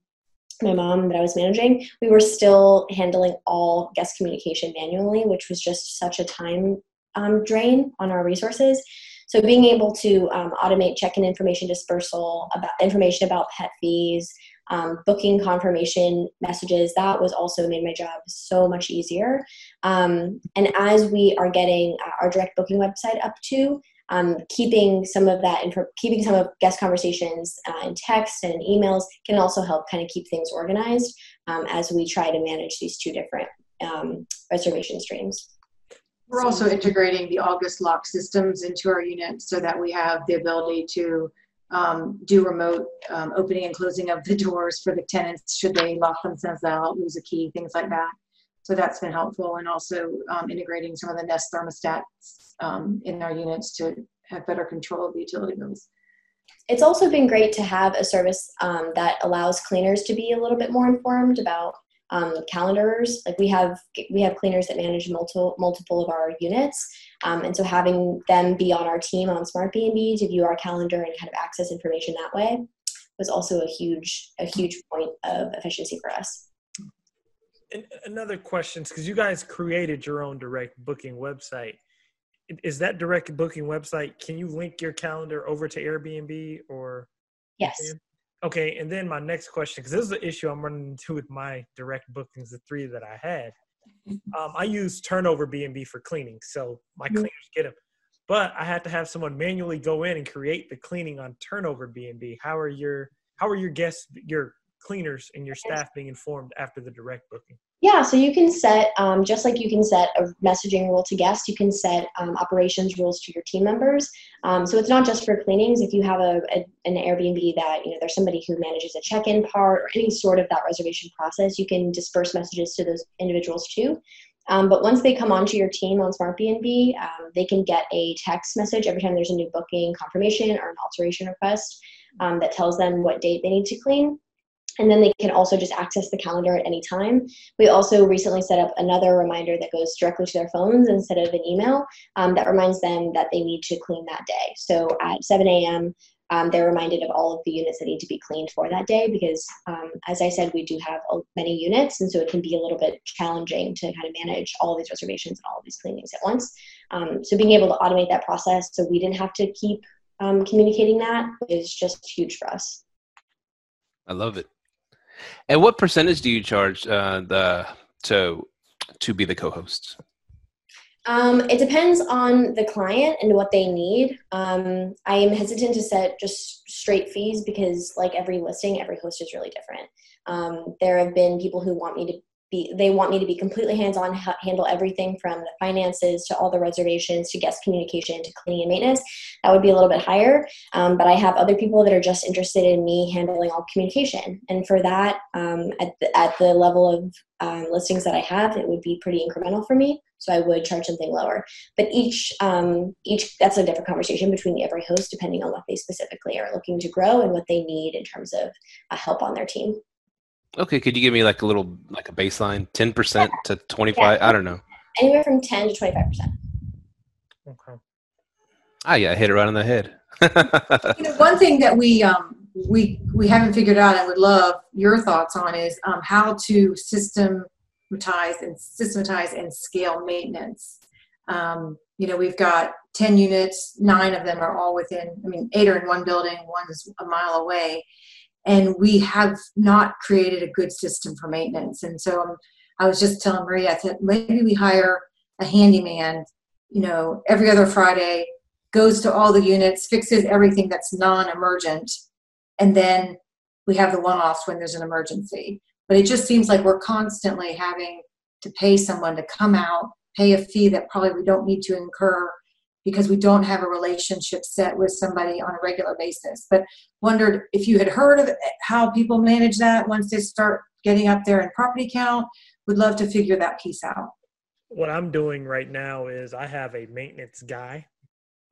my mom that I was managing, we were still handling all guest communication manually, which was just such a time um, drain on our resources. So being able to um, automate check-in information dispersal, about information about pet fees, um, booking confirmation messages, that was also made my job so much easier. Um, and as we are getting our direct booking website up to, Um, keeping some of that, inter- keeping some of guest conversations uh, in text and in emails can also help kind of keep things organized um, as we try to manage these two different um, reservation streams. We're so. also integrating the August lock systems into our unit so that we have the ability to um, do remote um, opening and closing of the doors for the tenants should they lock themselves out, lose a key, things like that. So that's been helpful, and also um, integrating some of the Nest thermostats um, in our units to have better control of the utility bills. It's also been great to have a service um, that allows cleaners to be a little bit more informed about um, calendars. Like we have, we have cleaners that manage multiple, multiple of our units. Um, and so having them be on our team on Smart B N B to view our calendar and kind of access information that way was also a huge, a huge point of efficiency for us. And another question, because you guys created your own direct booking website. Is that direct booking website, can you link your calendar over to Airbnb or? Yes. Okay. And then my next question, because this is the issue I'm running into with my direct bookings, the three that I had. Um, I use Turnover B N B for cleaning. So my cleaners get them. But I had to have someone manually go in and create the cleaning on Turnover B N B. How are your, how are your guests, your cleaners and your staff being informed after the direct booking? Yeah, so you can set, um, just like you can set a messaging rule to guests, you can set um, operations rules to your team members. Um, so it's not just for cleanings. If you have a, a, an Airbnb that, you know, there's somebody who manages a check-in part or any sort of that reservation process, you can disperse messages to those individuals too. Um, but once they come onto your team on Smart B N B, um, they can get a text message every time there's a new booking confirmation or an alteration request um, that tells them what date they need to clean. And then they can also just access the calendar at any time. We also recently set up another reminder that goes directly to their phones instead of an email um, that reminds them that they need to clean that day. So at seven a m, um, they're reminded of all of the units that need to be cleaned for that day because, um, as I said, we do have many units, and so it can be a little bit challenging to kind of manage all these reservations and all of these cleanings at once. Um, so being able to automate that process so we didn't have to keep um, communicating that is just huge for us. I love it. And what percentage do you charge uh, the to to be the co-host? Um, it depends on the client and what they need. Um, I am hesitant to set just straight fees because, like every listing, every host is really different. Um, there have been people who want me to be, they want me to be completely hands-on, ha- handle everything from the finances to all the reservations to guest communication to cleaning and maintenance. That would be a little bit higher. Um, but I have other people that are just interested in me handling all communication. And for that, um, at, the, at the level of um, listings that I have, it would be pretty incremental for me. So I would charge something lower. But each, um, each that's a different conversation between every host, depending on what they specifically are looking to grow and what they need in terms of uh, help on their team. Okay, could you give me like a little, like a baseline, ten percent yeah. to twenty-five? Yeah. I don't know. Anywhere from ten to twenty-five percent. Okay. Ah, yeah, I hit it right on the head. You know, one thing that we um we we haven't figured out, I would love your thoughts on, is um how to systematize and systematize and scale maintenance. Um, you know, we've got ten units, nine of them are all within. I mean, eight are in one building, one is a mile away. And we have not created a good system for maintenance. And so um, I was just telling Maria, I said, maybe we hire a handyman, you know, every other Friday, goes to all the units, fixes everything that's non-emergent, and then we have the one-offs when there's an emergency. But it just seems like we're constantly having to pay someone to come out, pay a fee that probably we don't need to incur because we don't have a relationship set with somebody on a regular basis. But wondered if you had heard of how people manage that once they start getting up there in property count. Would love to figure that piece out. What I'm doing right now is I have a maintenance guy.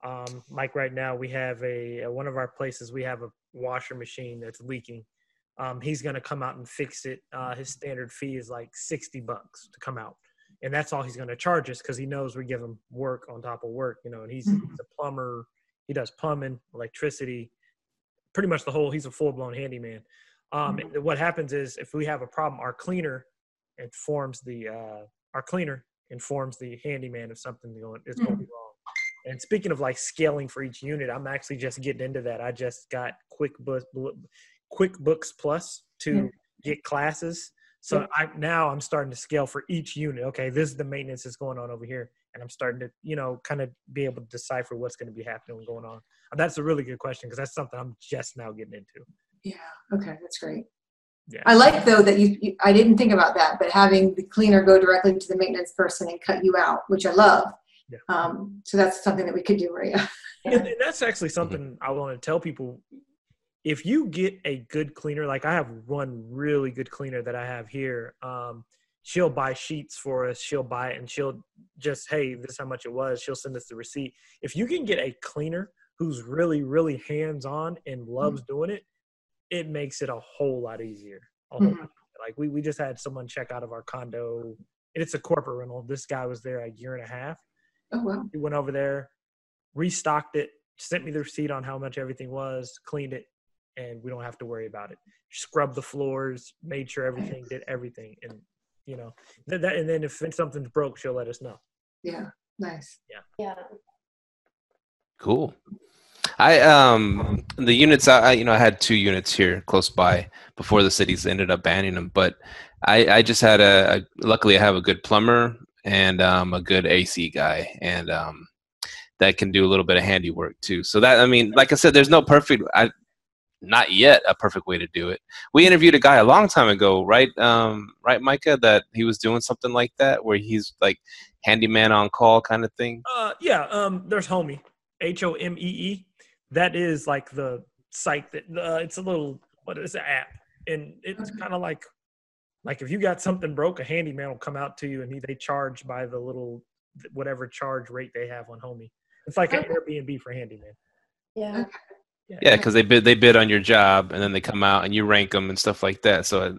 Um, like right now we have a, at one of our places, we have a washer machine that's leaking. Um, he's gonna come out and fix it. Uh, his standard fee is like sixty bucks to come out. And that's all he's going to charge us because he knows we give him work on top of work, you know, and he's, he's a plumber. He does plumbing, electricity, pretty much the whole, he's a full-blown handyman. Um, and what happens is if we have a problem, our cleaner informs the, uh, our cleaner informs the handyman of something going, it's going to be wrong. And speaking of like scaling for each unit, I'm actually just getting into that. I just got QuickBooks, QuickBooks Plus to get classes. So I, now I'm starting to scale for each unit. Okay, this is the maintenance that's going on over here. And I'm starting to, you know, kind of be able to decipher what's going to be happening and going on. And that's a really good question because that's something I'm just now getting into. Yeah, okay, that's great. Yeah. I like, though, that you, you – I didn't think about that, but having the cleaner go directly to the maintenance person and cut you out, which I love. Yeah. Um, so that's something that we could do, Maria. and, and that's actually something I want to tell people. If you get a good cleaner, like I have one really good cleaner that I have here, um, she'll buy sheets for us. She'll buy it and she'll just, hey, this is how much it was. She'll send us the receipt. If you can get a cleaner who's really, really hands-on and loves mm-hmm. doing it, it makes it a whole lot easier. A whole mm-hmm. lot easier. Like we, we just had someone check out of our condo, and it's a corporate rental. This guy was there a year and a half. Oh, wow. He went over there, restocked it, sent me the receipt on how much everything was, cleaned it, and we don't have to worry about it. Scrubbed the floors, made sure everything, did everything. And, you know, that, that, and then if something's broke, she'll let us know. Yeah. Nice. Yeah. Yeah. Cool. I, um, the units, I, you know, I had two units here close by before the cities ended up banning them, but I, I just had a, a, luckily I have a good plumber and, um, a good A C guy. And, um, that can do a little bit of handiwork too. So that, I mean, like I said, there's no perfect, I, not yet a perfect way to do it. We interviewed a guy a long time ago, right? Um, right, Micah, that he was doing something like that where he's like handyman on call kind of thing. Uh, yeah. Um, there's Homie, H O M E E. That is like the site that uh, it's a little, what is an app, and it's kind of like, like if you got something broke, a handyman will come out to you, and he, they charge by the little whatever charge rate they have on Homie. It's like an Airbnb for handyman. Yeah. Okay. Yeah, because they bid they bid on your job, and then they come out, and you rank them and stuff like that. So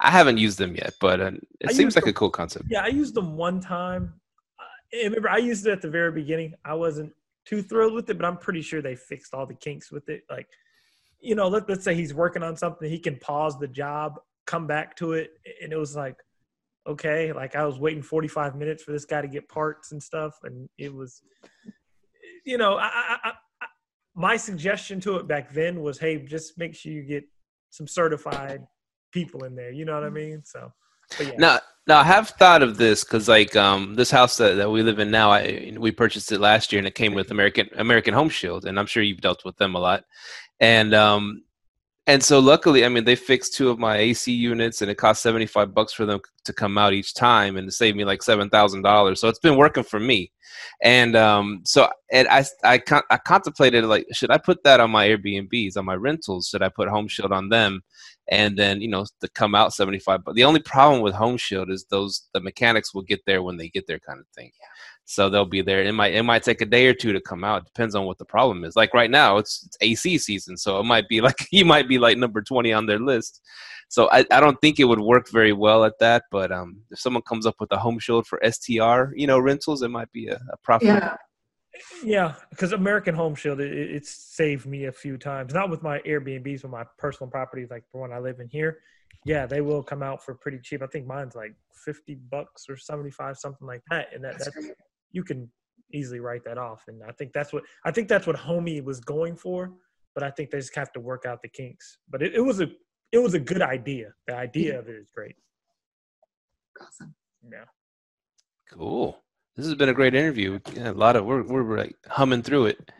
I, I haven't used them yet, but uh, it I seems like them, a cool concept. Yeah, I used them one time. Uh, remember, I used it at the very beginning. I wasn't too thrilled with it, but I'm pretty sure they fixed all the kinks with it. Like, you know, let, let's say he's working on something. He can pause the job, come back to it, and it was like, okay. Like, I was waiting forty-five minutes for this guy to get parts and stuff, and it was, you know, I... I, I my suggestion to it back then was, hey, just make sure you get some certified people in there. You know what I mean? So, but yeah. Now, now I have thought of this because, like, um, this house that, that we live in now, I, we purchased it last year, and it came with American American Home Shield, and I'm sure you've dealt with them a lot. And um, and so luckily, I mean, they fixed two of my A C units, and it cost seventy-five bucks for them to come out each time, and it saved me like seven thousand dollars. So it's been working for me. And um, so and I, I, I contemplated, like, should I put that on my Airbnbs, on my rentals? Should I put Home Shield on them? And then, you know, to come out seventy-five. But the only problem with Home Shield is those the mechanics will get there when they get there, kind of thing. Yeah. So they'll be there. It might it might take a day or two to come out. It depends on what the problem is. Like right now, it's, it's A C season, so it might be like you might be like number twenty on their list. So I, I don't think it would work very well at that. But um, if someone comes up with a Home Shield for S T R, you know, rentals, it might be a, a profit. Yeah, yeah, because American Home Shield, it, it's saved me a few times. Not with my Airbnbs, but my personal properties, like the one I live in here. Yeah, they will come out for pretty cheap. I think mine's like fifty bucks or seventy-five, something like that. And that that's, that's you can easily write that off. And I think that's what I think that's what Homie was going for. But I think they just have to work out the kinks. But it, it was a it was a good idea. The idea of it is great. Awesome. Yeah. Cool. This has been a great interview. Yeah, a lot of we're we're like humming through it.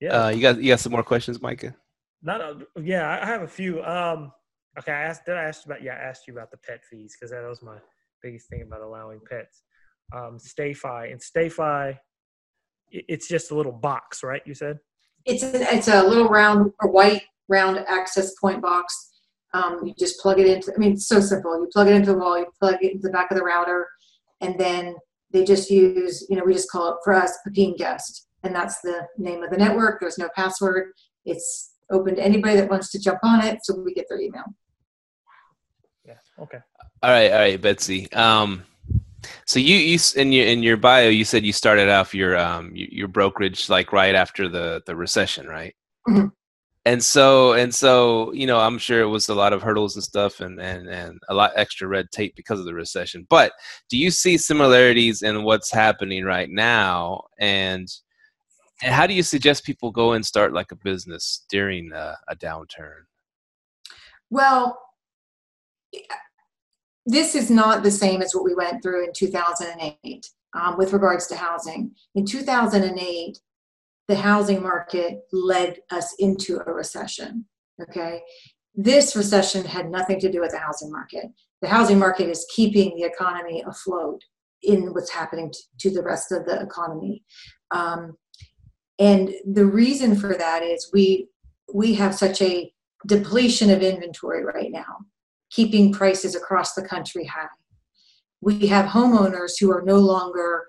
Yeah. Uh, you got you got some more questions, Micah? Not a, yeah, I have a few. Um, okay, I asked. Did I ask you about? Yeah, I asked you about the pet fees because that was my biggest thing about allowing pets. Um, StayFi and StayFi, it's just a little box, right? You said it's a, it's a little round or white round access point box. Um, you just plug it into. I mean, it's so simple. You plug it into the wall. You plug it into the back of the router, and then they just use, you know, we just call it for us Pepine Guest, and that's the name of the network. There's no password. It's open to anybody that wants to jump on it, so we get their email. Yeah. Okay. All right. All right, Betsy. Um, so you, you in your in your bio, you said you started off your um your brokerage like right after the the recession, right? Mm-hmm. And so and so you know, I'm sure it was a lot of hurdles and stuff, and and and a lot extra red tape because of the recession. But do you see similarities in what's happening right now? And And how do you suggest people go and start like a business during a, a downturn? Well, this is not the same as what we went through in two thousand eight um, with regards to housing. In two thousand eight, the housing market led us into a recession, okay? This recession had nothing to do with the housing market. The housing market is keeping the economy afloat in what's happening t- to the rest of the economy. Um, And the reason for that is we we have such a depletion of inventory right now, keeping prices across the country high. We have homeowners who are no longer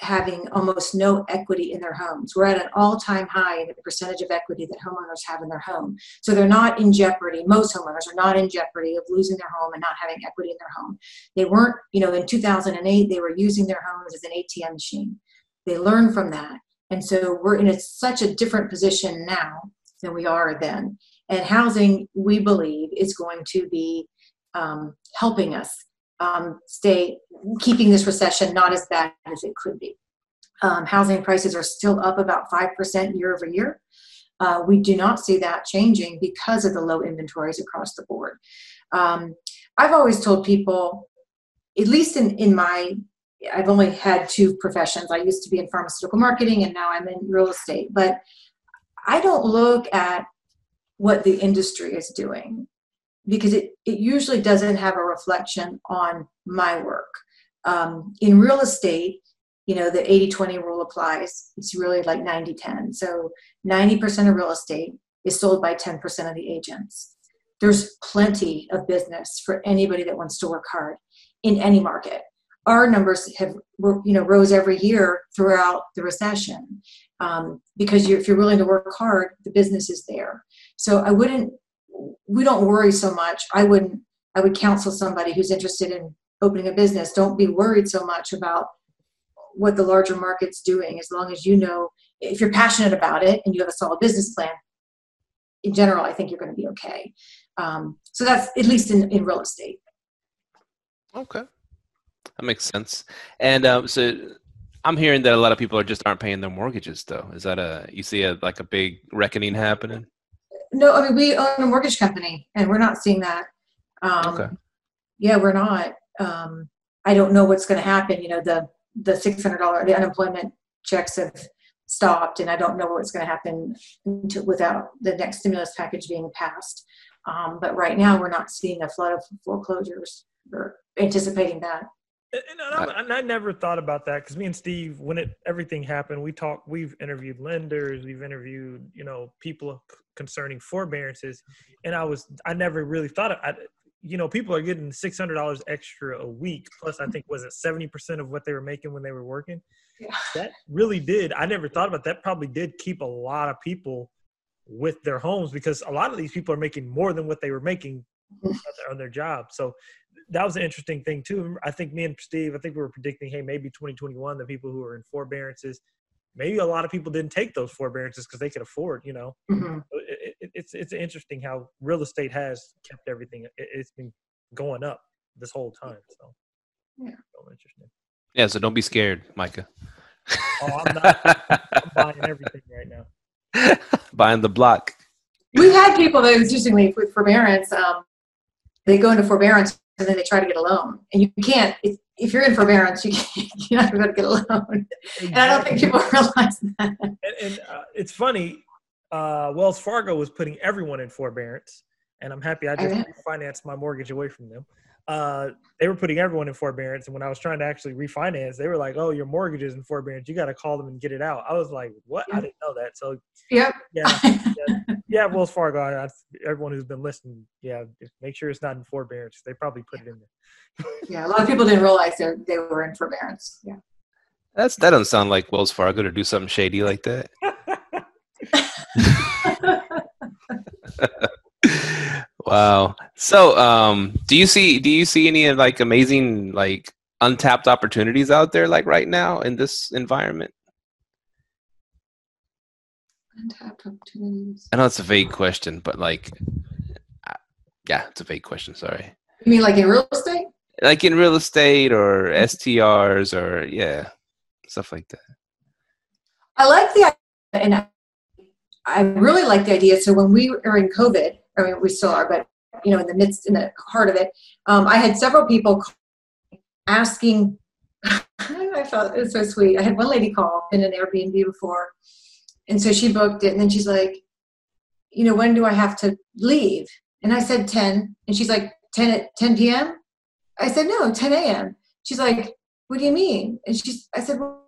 having almost no equity in their homes. We're at an all-time high in the percentage of equity that homeowners have in their home. So they're not in jeopardy. Most homeowners are not in jeopardy of losing their home and not having equity in their home. They weren't, you know, in two thousand eight, they were using their homes as an A T M machine. They learned from that. And so we're in a, such a different position now than we are then. And housing, we believe, is going to be um, helping us Um, stay, keeping this recession not as bad as it could be. Um, housing prices are still up about five percent year over year. Uh, we do not see that changing because of the low inventories across the board. Um, I've always told people, at least in, in my, I've only had two professions. I used to be in pharmaceutical marketing and now I'm in real estate, but I don't look at what the industry is doing, because it, it usually doesn't have a reflection on my work. Um, in real estate, you know, the eighty twenty rule applies. It's really like ninety ten. So ninety percent of real estate is sold by ten percent of the agents. There's plenty of business for anybody that wants to work hard in any market. Our numbers have, you know, rose every year throughout the recession um, because you're, if you're willing to work hard, the business is there. So I wouldn't, we don't worry so much. I wouldn't, I would counsel somebody who's interested in opening a business, don't be worried so much about what the larger market's doing, as long as you know, if you're passionate about it and you have a solid business plan, in general, I think you're going to be okay. Um, so that's at least in, in real estate. Okay. That makes sense. And um, so I'm hearing that a lot of people are just aren't paying their mortgages though. Is that a, you see a, like a big reckoning happening? No, I mean, we own a mortgage company and we're not seeing that. Um, okay. Yeah, we're not. Um, I don't know what's going to happen. You know, the, the six hundred dollars, the unemployment checks have stopped, and I don't know what's going to happen to, without the next stimulus package being passed. Um, but right now we're not seeing a flood of foreclosures or anticipating that. And I, and I never thought about that, because me and Steve, when it everything happened, we talked, we've interviewed lenders, we've interviewed, you know, people concerning forbearances. And I was, I never really thought of, I, you know, people are getting six hundred dollars extra a week. Plus I think, was it seventy percent of what they were making when they were working? Yeah. That really did. I never thought about that. Probably did keep a lot of people with their homes, because a lot of these people are making more than what they were making on their job. So that was an interesting thing too. I think me and Steve, I think we were predicting, hey, maybe twenty twenty-one, the people who are in forbearances, maybe a lot of people didn't take those forbearances because they could afford, you know, mm-hmm. it, it, it's, it's interesting how real estate has kept everything. It, it's been going up this whole time. So yeah. So interesting. Yeah. So don't be scared, Micah. Oh, I'm not. I'm buying everything right now. Buying the block. We've had people that, interestingly, with forbearance, um, they go into forbearance and then they try to get a loan. And you can't, if, if you're in forbearance, you can't, you're not going to get a loan. Exactly. And I don't think people realize that. And, and uh, it's funny, uh, Wells Fargo was putting everyone in forbearance. And I'm happy I just I refinanced my mortgage away from them. Uh, they were putting everyone in forbearance. And when I was trying to actually refinance, they were like, oh, your mortgage is in forbearance. You got to call them and get it out. I was like, what? Yeah. I didn't know that. So yep. yeah, yeah, yeah, Wells Fargo, I, everyone who's been listening, yeah, make sure it's not in forbearance. They probably put it in there. Yeah. A lot of people didn't realize they they were in forbearance. Yeah. That's, that doesn't sound like Wells Fargo to do something shady like that. Wow. So, um, do you see, do you see any like amazing, like untapped opportunities out there, like right now in this environment? Untapped opportunities. I know it's a vague question, but like, I, yeah, it's a vague question. Sorry. You mean like in real estate? Like in real estate or S T Rs or yeah, stuff like that. I like the, and I, I really like the idea. So when we were in COVID, I mean, we still are, but, you know, in the midst, in the heart of it, um, I had several people asking, I felt it was so sweet. I had one lady call in an Airbnb before, and so she booked it, and then she's like, you know, when do I have to leave? And I said ten, and she's like, ten at ten p.m.? I said, no, ten a.m. She's like, what do you mean? And she's, I said, well,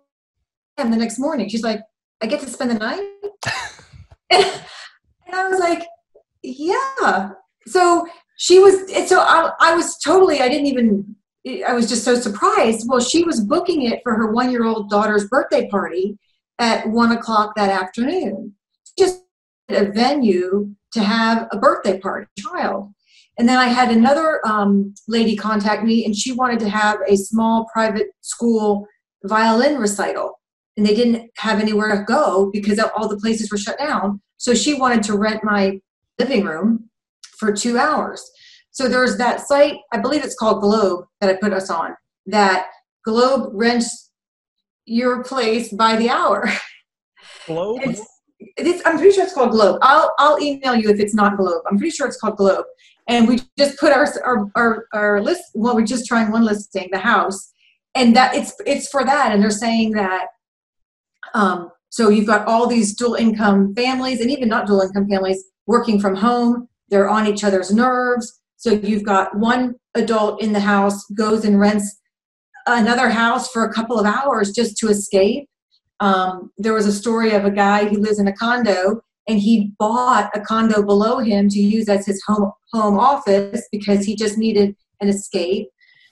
the next morning. She's like, I get to spend the night? and, and I was like, yeah. So she was, and so I, I was totally, I didn't even I was just so surprised. Well, she was booking it for her one-year-old daughter's birthday party at one o'clock that afternoon. Just a venue to have a birthday party child. And then I had another um, lady contact me, and she wanted to have a small private school violin recital. And they didn't have anywhere to go because all the places were shut down. So she wanted to rent my living room for two hours. So there's that site, I believe it's called Globe, that I put us on, that Globe rents your place by the hour. Globe? It's, it's, I'm pretty sure it's called Globe. I'll, I'll email you if it's not Globe. I'm pretty sure it's called Globe. And we just put our, our, our, our list, well, we're just trying one listing, the house, and that it's, it's for that. And they're saying that, um, so you've got all these dual income families, and even not dual income families, working from home, they're on each other's nerves. So you've got one adult in the house goes and rents another house for a couple of hours just to escape. Um, there was a story of a guy who lives in a condo, and he bought a condo below him to use as his home home office because he just needed an escape.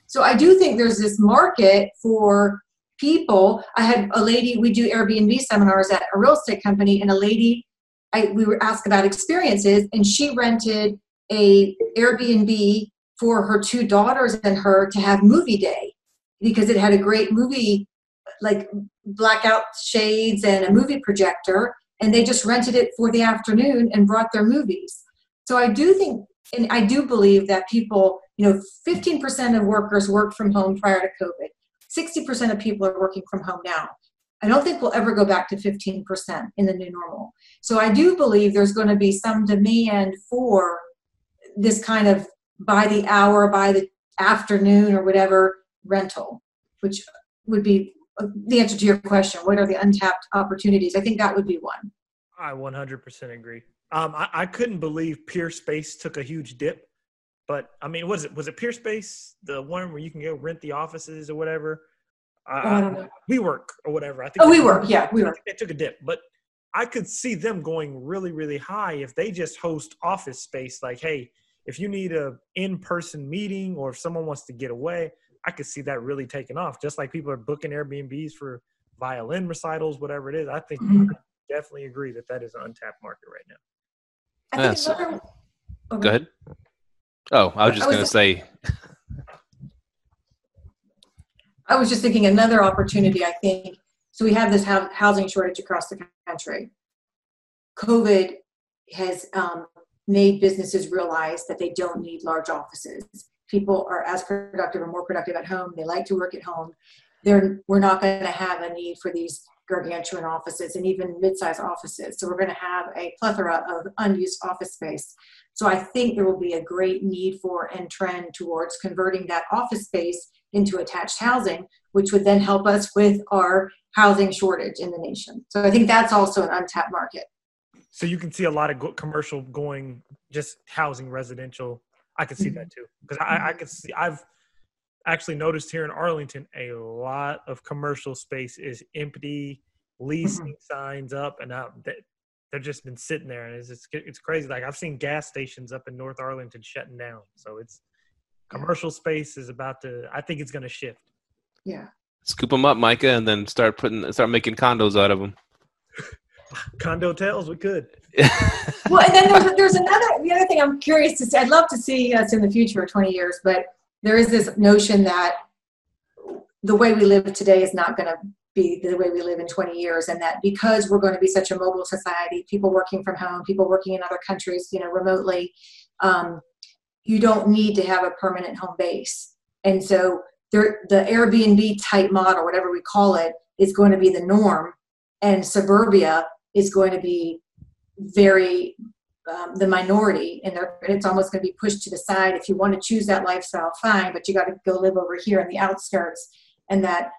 So I do think there's this market for people. I had a lady, we do Airbnb seminars at a real estate company, and a lady, I, we were asked about experiences, and she rented a Airbnb for her two daughters and her to have movie day because it had a great movie, like blackout shades and a movie projector, and they just rented it for the afternoon and brought their movies. So I do think, and I do believe that people, you know, fifteen percent of workers worked from home prior to COVID. sixty percent of people are working from home now. I don't think we'll ever go back to fifteen percent in the new normal. So I do believe there's going to be some demand for this kind of by the hour, by the afternoon or whatever rental, which would be the answer to your question. What are the untapped opportunities? I think that would be one. I one hundred percent agree. Um, I, I couldn't believe Peerspace took a huge dip, but I mean, was it, was it Peerspace? The one where you can go rent the offices or whatever? Uh, I don't know. WeWork or whatever. I think. Oh, WeWork. Yeah, WeWork. They took a dip, but I could see them going really, really high if they just host office space. Like, hey, if you need a in-person meeting or if someone wants to get away, I could see that really taking off. Just like people are booking Airbnbs for violin recitals, whatever it is. I think mm-hmm. I definitely agree that that is an untapped market right now. I think uh, another, oh, go ahead. Oh, I was just going to say. I was just thinking another opportunity, I think. So we have this housing shortage across the country. COVID has um, made businesses realize that they don't need large offices. People are as productive or more productive at home. They like to work at home. They're, we're not going to have a need for these gargantuan offices and even mid-sized offices. So we're going to have a plethora of unused office space. So I think there will be a great need for and trend towards converting that office space into attached housing, which would then help us with our housing shortage in the nation. So I think that's also an untapped market. So you can see a lot of go- commercial going, just housing, residential. I can see mm-hmm. that too. Because I, I can see, I've actually noticed here in Arlington, a lot of commercial space is empty, leasing mm-hmm. signs up and out. They've just been sitting there, and it's, it's it's crazy. Like I've seen gas stations up in North Arlington shutting down. So it's commercial space is about to, I think it's going to shift. Yeah. Scoop them up, Micah, and then start putting, start making condos out of them. Condo tales, we could. Well, and then there's, there's another, the other thing I'm curious to see, I'd love to see us in the future, twenty years, but there is this notion that the way we live today is not going to be the way we live in twenty years. And that because we're going to be such a mobile society, people working from home, people working in other countries, you know, remotely, um, you don't need to have a permanent home base. And so there, the Airbnb type model, whatever we call it, is going to be the norm. And suburbia is going to be very, um, the minority. And it's almost going to be pushed to the side. If you want to choose that lifestyle, fine, but you got to go live over here in the outskirts. And that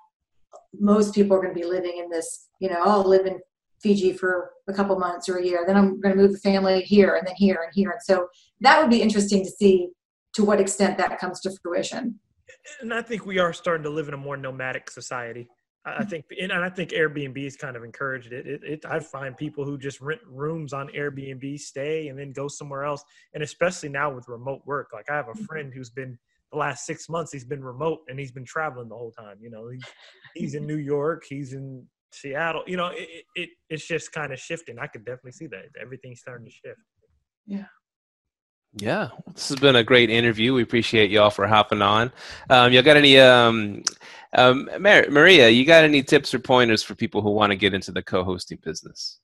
most people are going to be living in this, you know, I'll live in Fiji for a couple months or a year, then I'm going to move the family here and then here and here. And so that would be interesting to see to what extent that comes to fruition. And I think we are starting to live in a more nomadic society. I think, and I think Airbnb has kind of encouraged it. It, it. I find people who just rent rooms on Airbnb, stay, and then go somewhere else. And especially now with remote work, like I have a friend who's been the last six months, he's been remote and he's been traveling the whole time. You know, he's, he's in New York, he's in Seattle. You know, it, it it's just kind of shifting. I could definitely see that everything's starting to shift. Yeah. Yeah, this has been a great interview. We appreciate y'all for hopping on. Um, y'all got any, um, um, Mar- Maria, you got any tips or pointers for people who want to get into the co-hosting business?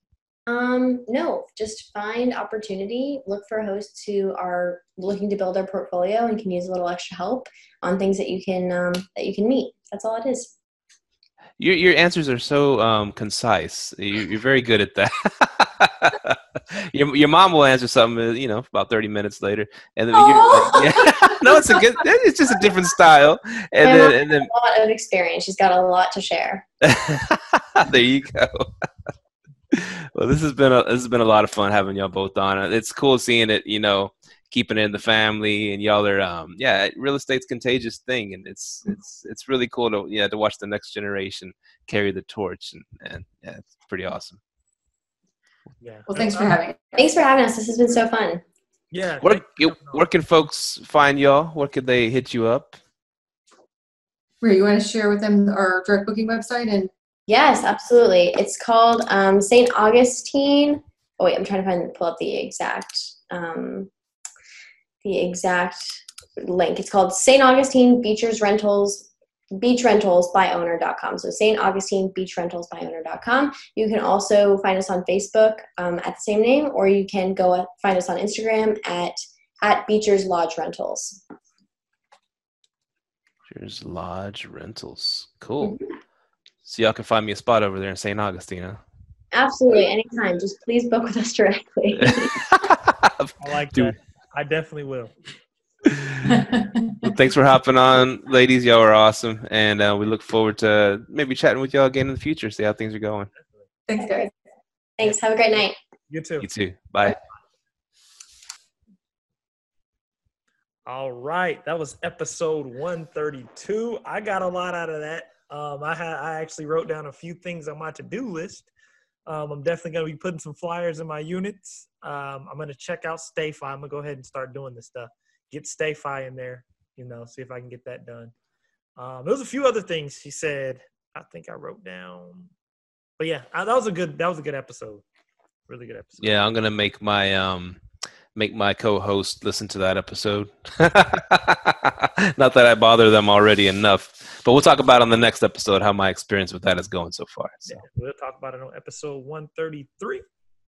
Um, no, just find opportunity, look for hosts who are looking to build their portfolio and can use a little extra help on things that you can, um, that you can meet. That's all it is. Your, your answers are so um, concise. You, you're very good at that. Your your mom will answer something, you know, about thirty minutes later, and then oh. yeah. no, it's a good. It's just a different style, and then, and then a lot of experience. She's got a lot to share. There you go. Well, this has been a this has been a lot of fun having y'all both on. It's cool seeing it, you know, keeping it in the family, and y'all are um yeah, real estate's contagious thing, and it's it's it's really cool to yeah to watch the next generation carry the torch, and and yeah, it's pretty awesome. Yeah. Well, thanks for having. Thanks for having us. This has been so fun. Yeah. Where, where can folks find y'all? Where could they hit you up? Where you want to share with them our direct booking website and? Yes, absolutely. It's called um, Saint Augustine. Oh wait, I'm trying to find pull up the exact um, the exact link. It's called Saint Augustine Beachers Rentals. Beach Rentals by Owner dot com. So Saint Augustine Beach Rentals by Owner dot com. You can also find us on Facebook um, at the same name, or you can go find us on Instagram at at Beachers Lodge Rentals. Beachers Lodge Rentals. Cool. Mm-hmm. So y'all can find me a spot over there in Saint Augustine, huh? Absolutely. Anytime. Just please book with us directly. I like Dude. that. I definitely will. Well, thanks for hopping on, ladies. Y'all are awesome, and uh, we look forward to maybe chatting with y'all again in the future, see how things are going. Thanks, guys. Thanks. Have a great night. You too. You too. Bye. All right, that was episode one thirty-two. I got a lot out of that. Um, I had I actually wrote down a few things on my to-do list. Um, I'm definitely going to be putting some flyers in my units. Um, I'm going to check out StayFi. I'm going to go ahead and start doing this stuff. Get StayFi in there, you know, see if I can get that done. Um, there was a few other things she said. I think I wrote down, but yeah, I, that was a good, that was a good episode. Really good episode. Yeah. I'm going to make my, um, make my co-host listen to that episode. Not that I bother them already enough, but we'll talk about on the next episode how my experience with that is going so far. So. Yeah, we'll talk about it on episode one thirty-three.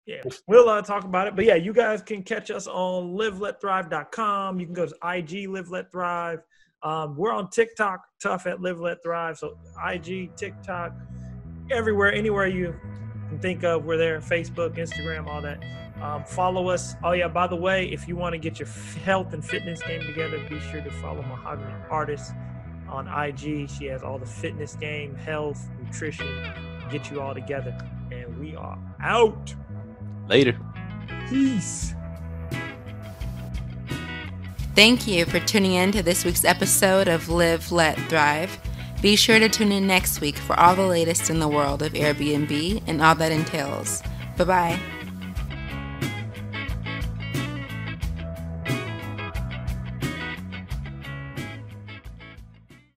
Yeah, we'll uh, talk about it. But, yeah, you guys can catch us on live let thrive dot com. You can go to I G, Live Let Thrive. Um, we're on TikTok, tough at Live Let Thrive. So I G, TikTok, everywhere, anywhere you can think of. We're there, Facebook, Instagram, all that. Um, follow us. Oh, yeah, by the way, if you want to get your health and fitness game together, be sure to follow Mahogany Artist on I G. She has all the fitness game, health, nutrition, get you all together. And we are out. Later. Peace. Thank you for tuning in to this week's episode of Live, Let, Thrive. Be sure to tune in next week for all the latest in the world of Airbnb and all that entails. Bye-bye.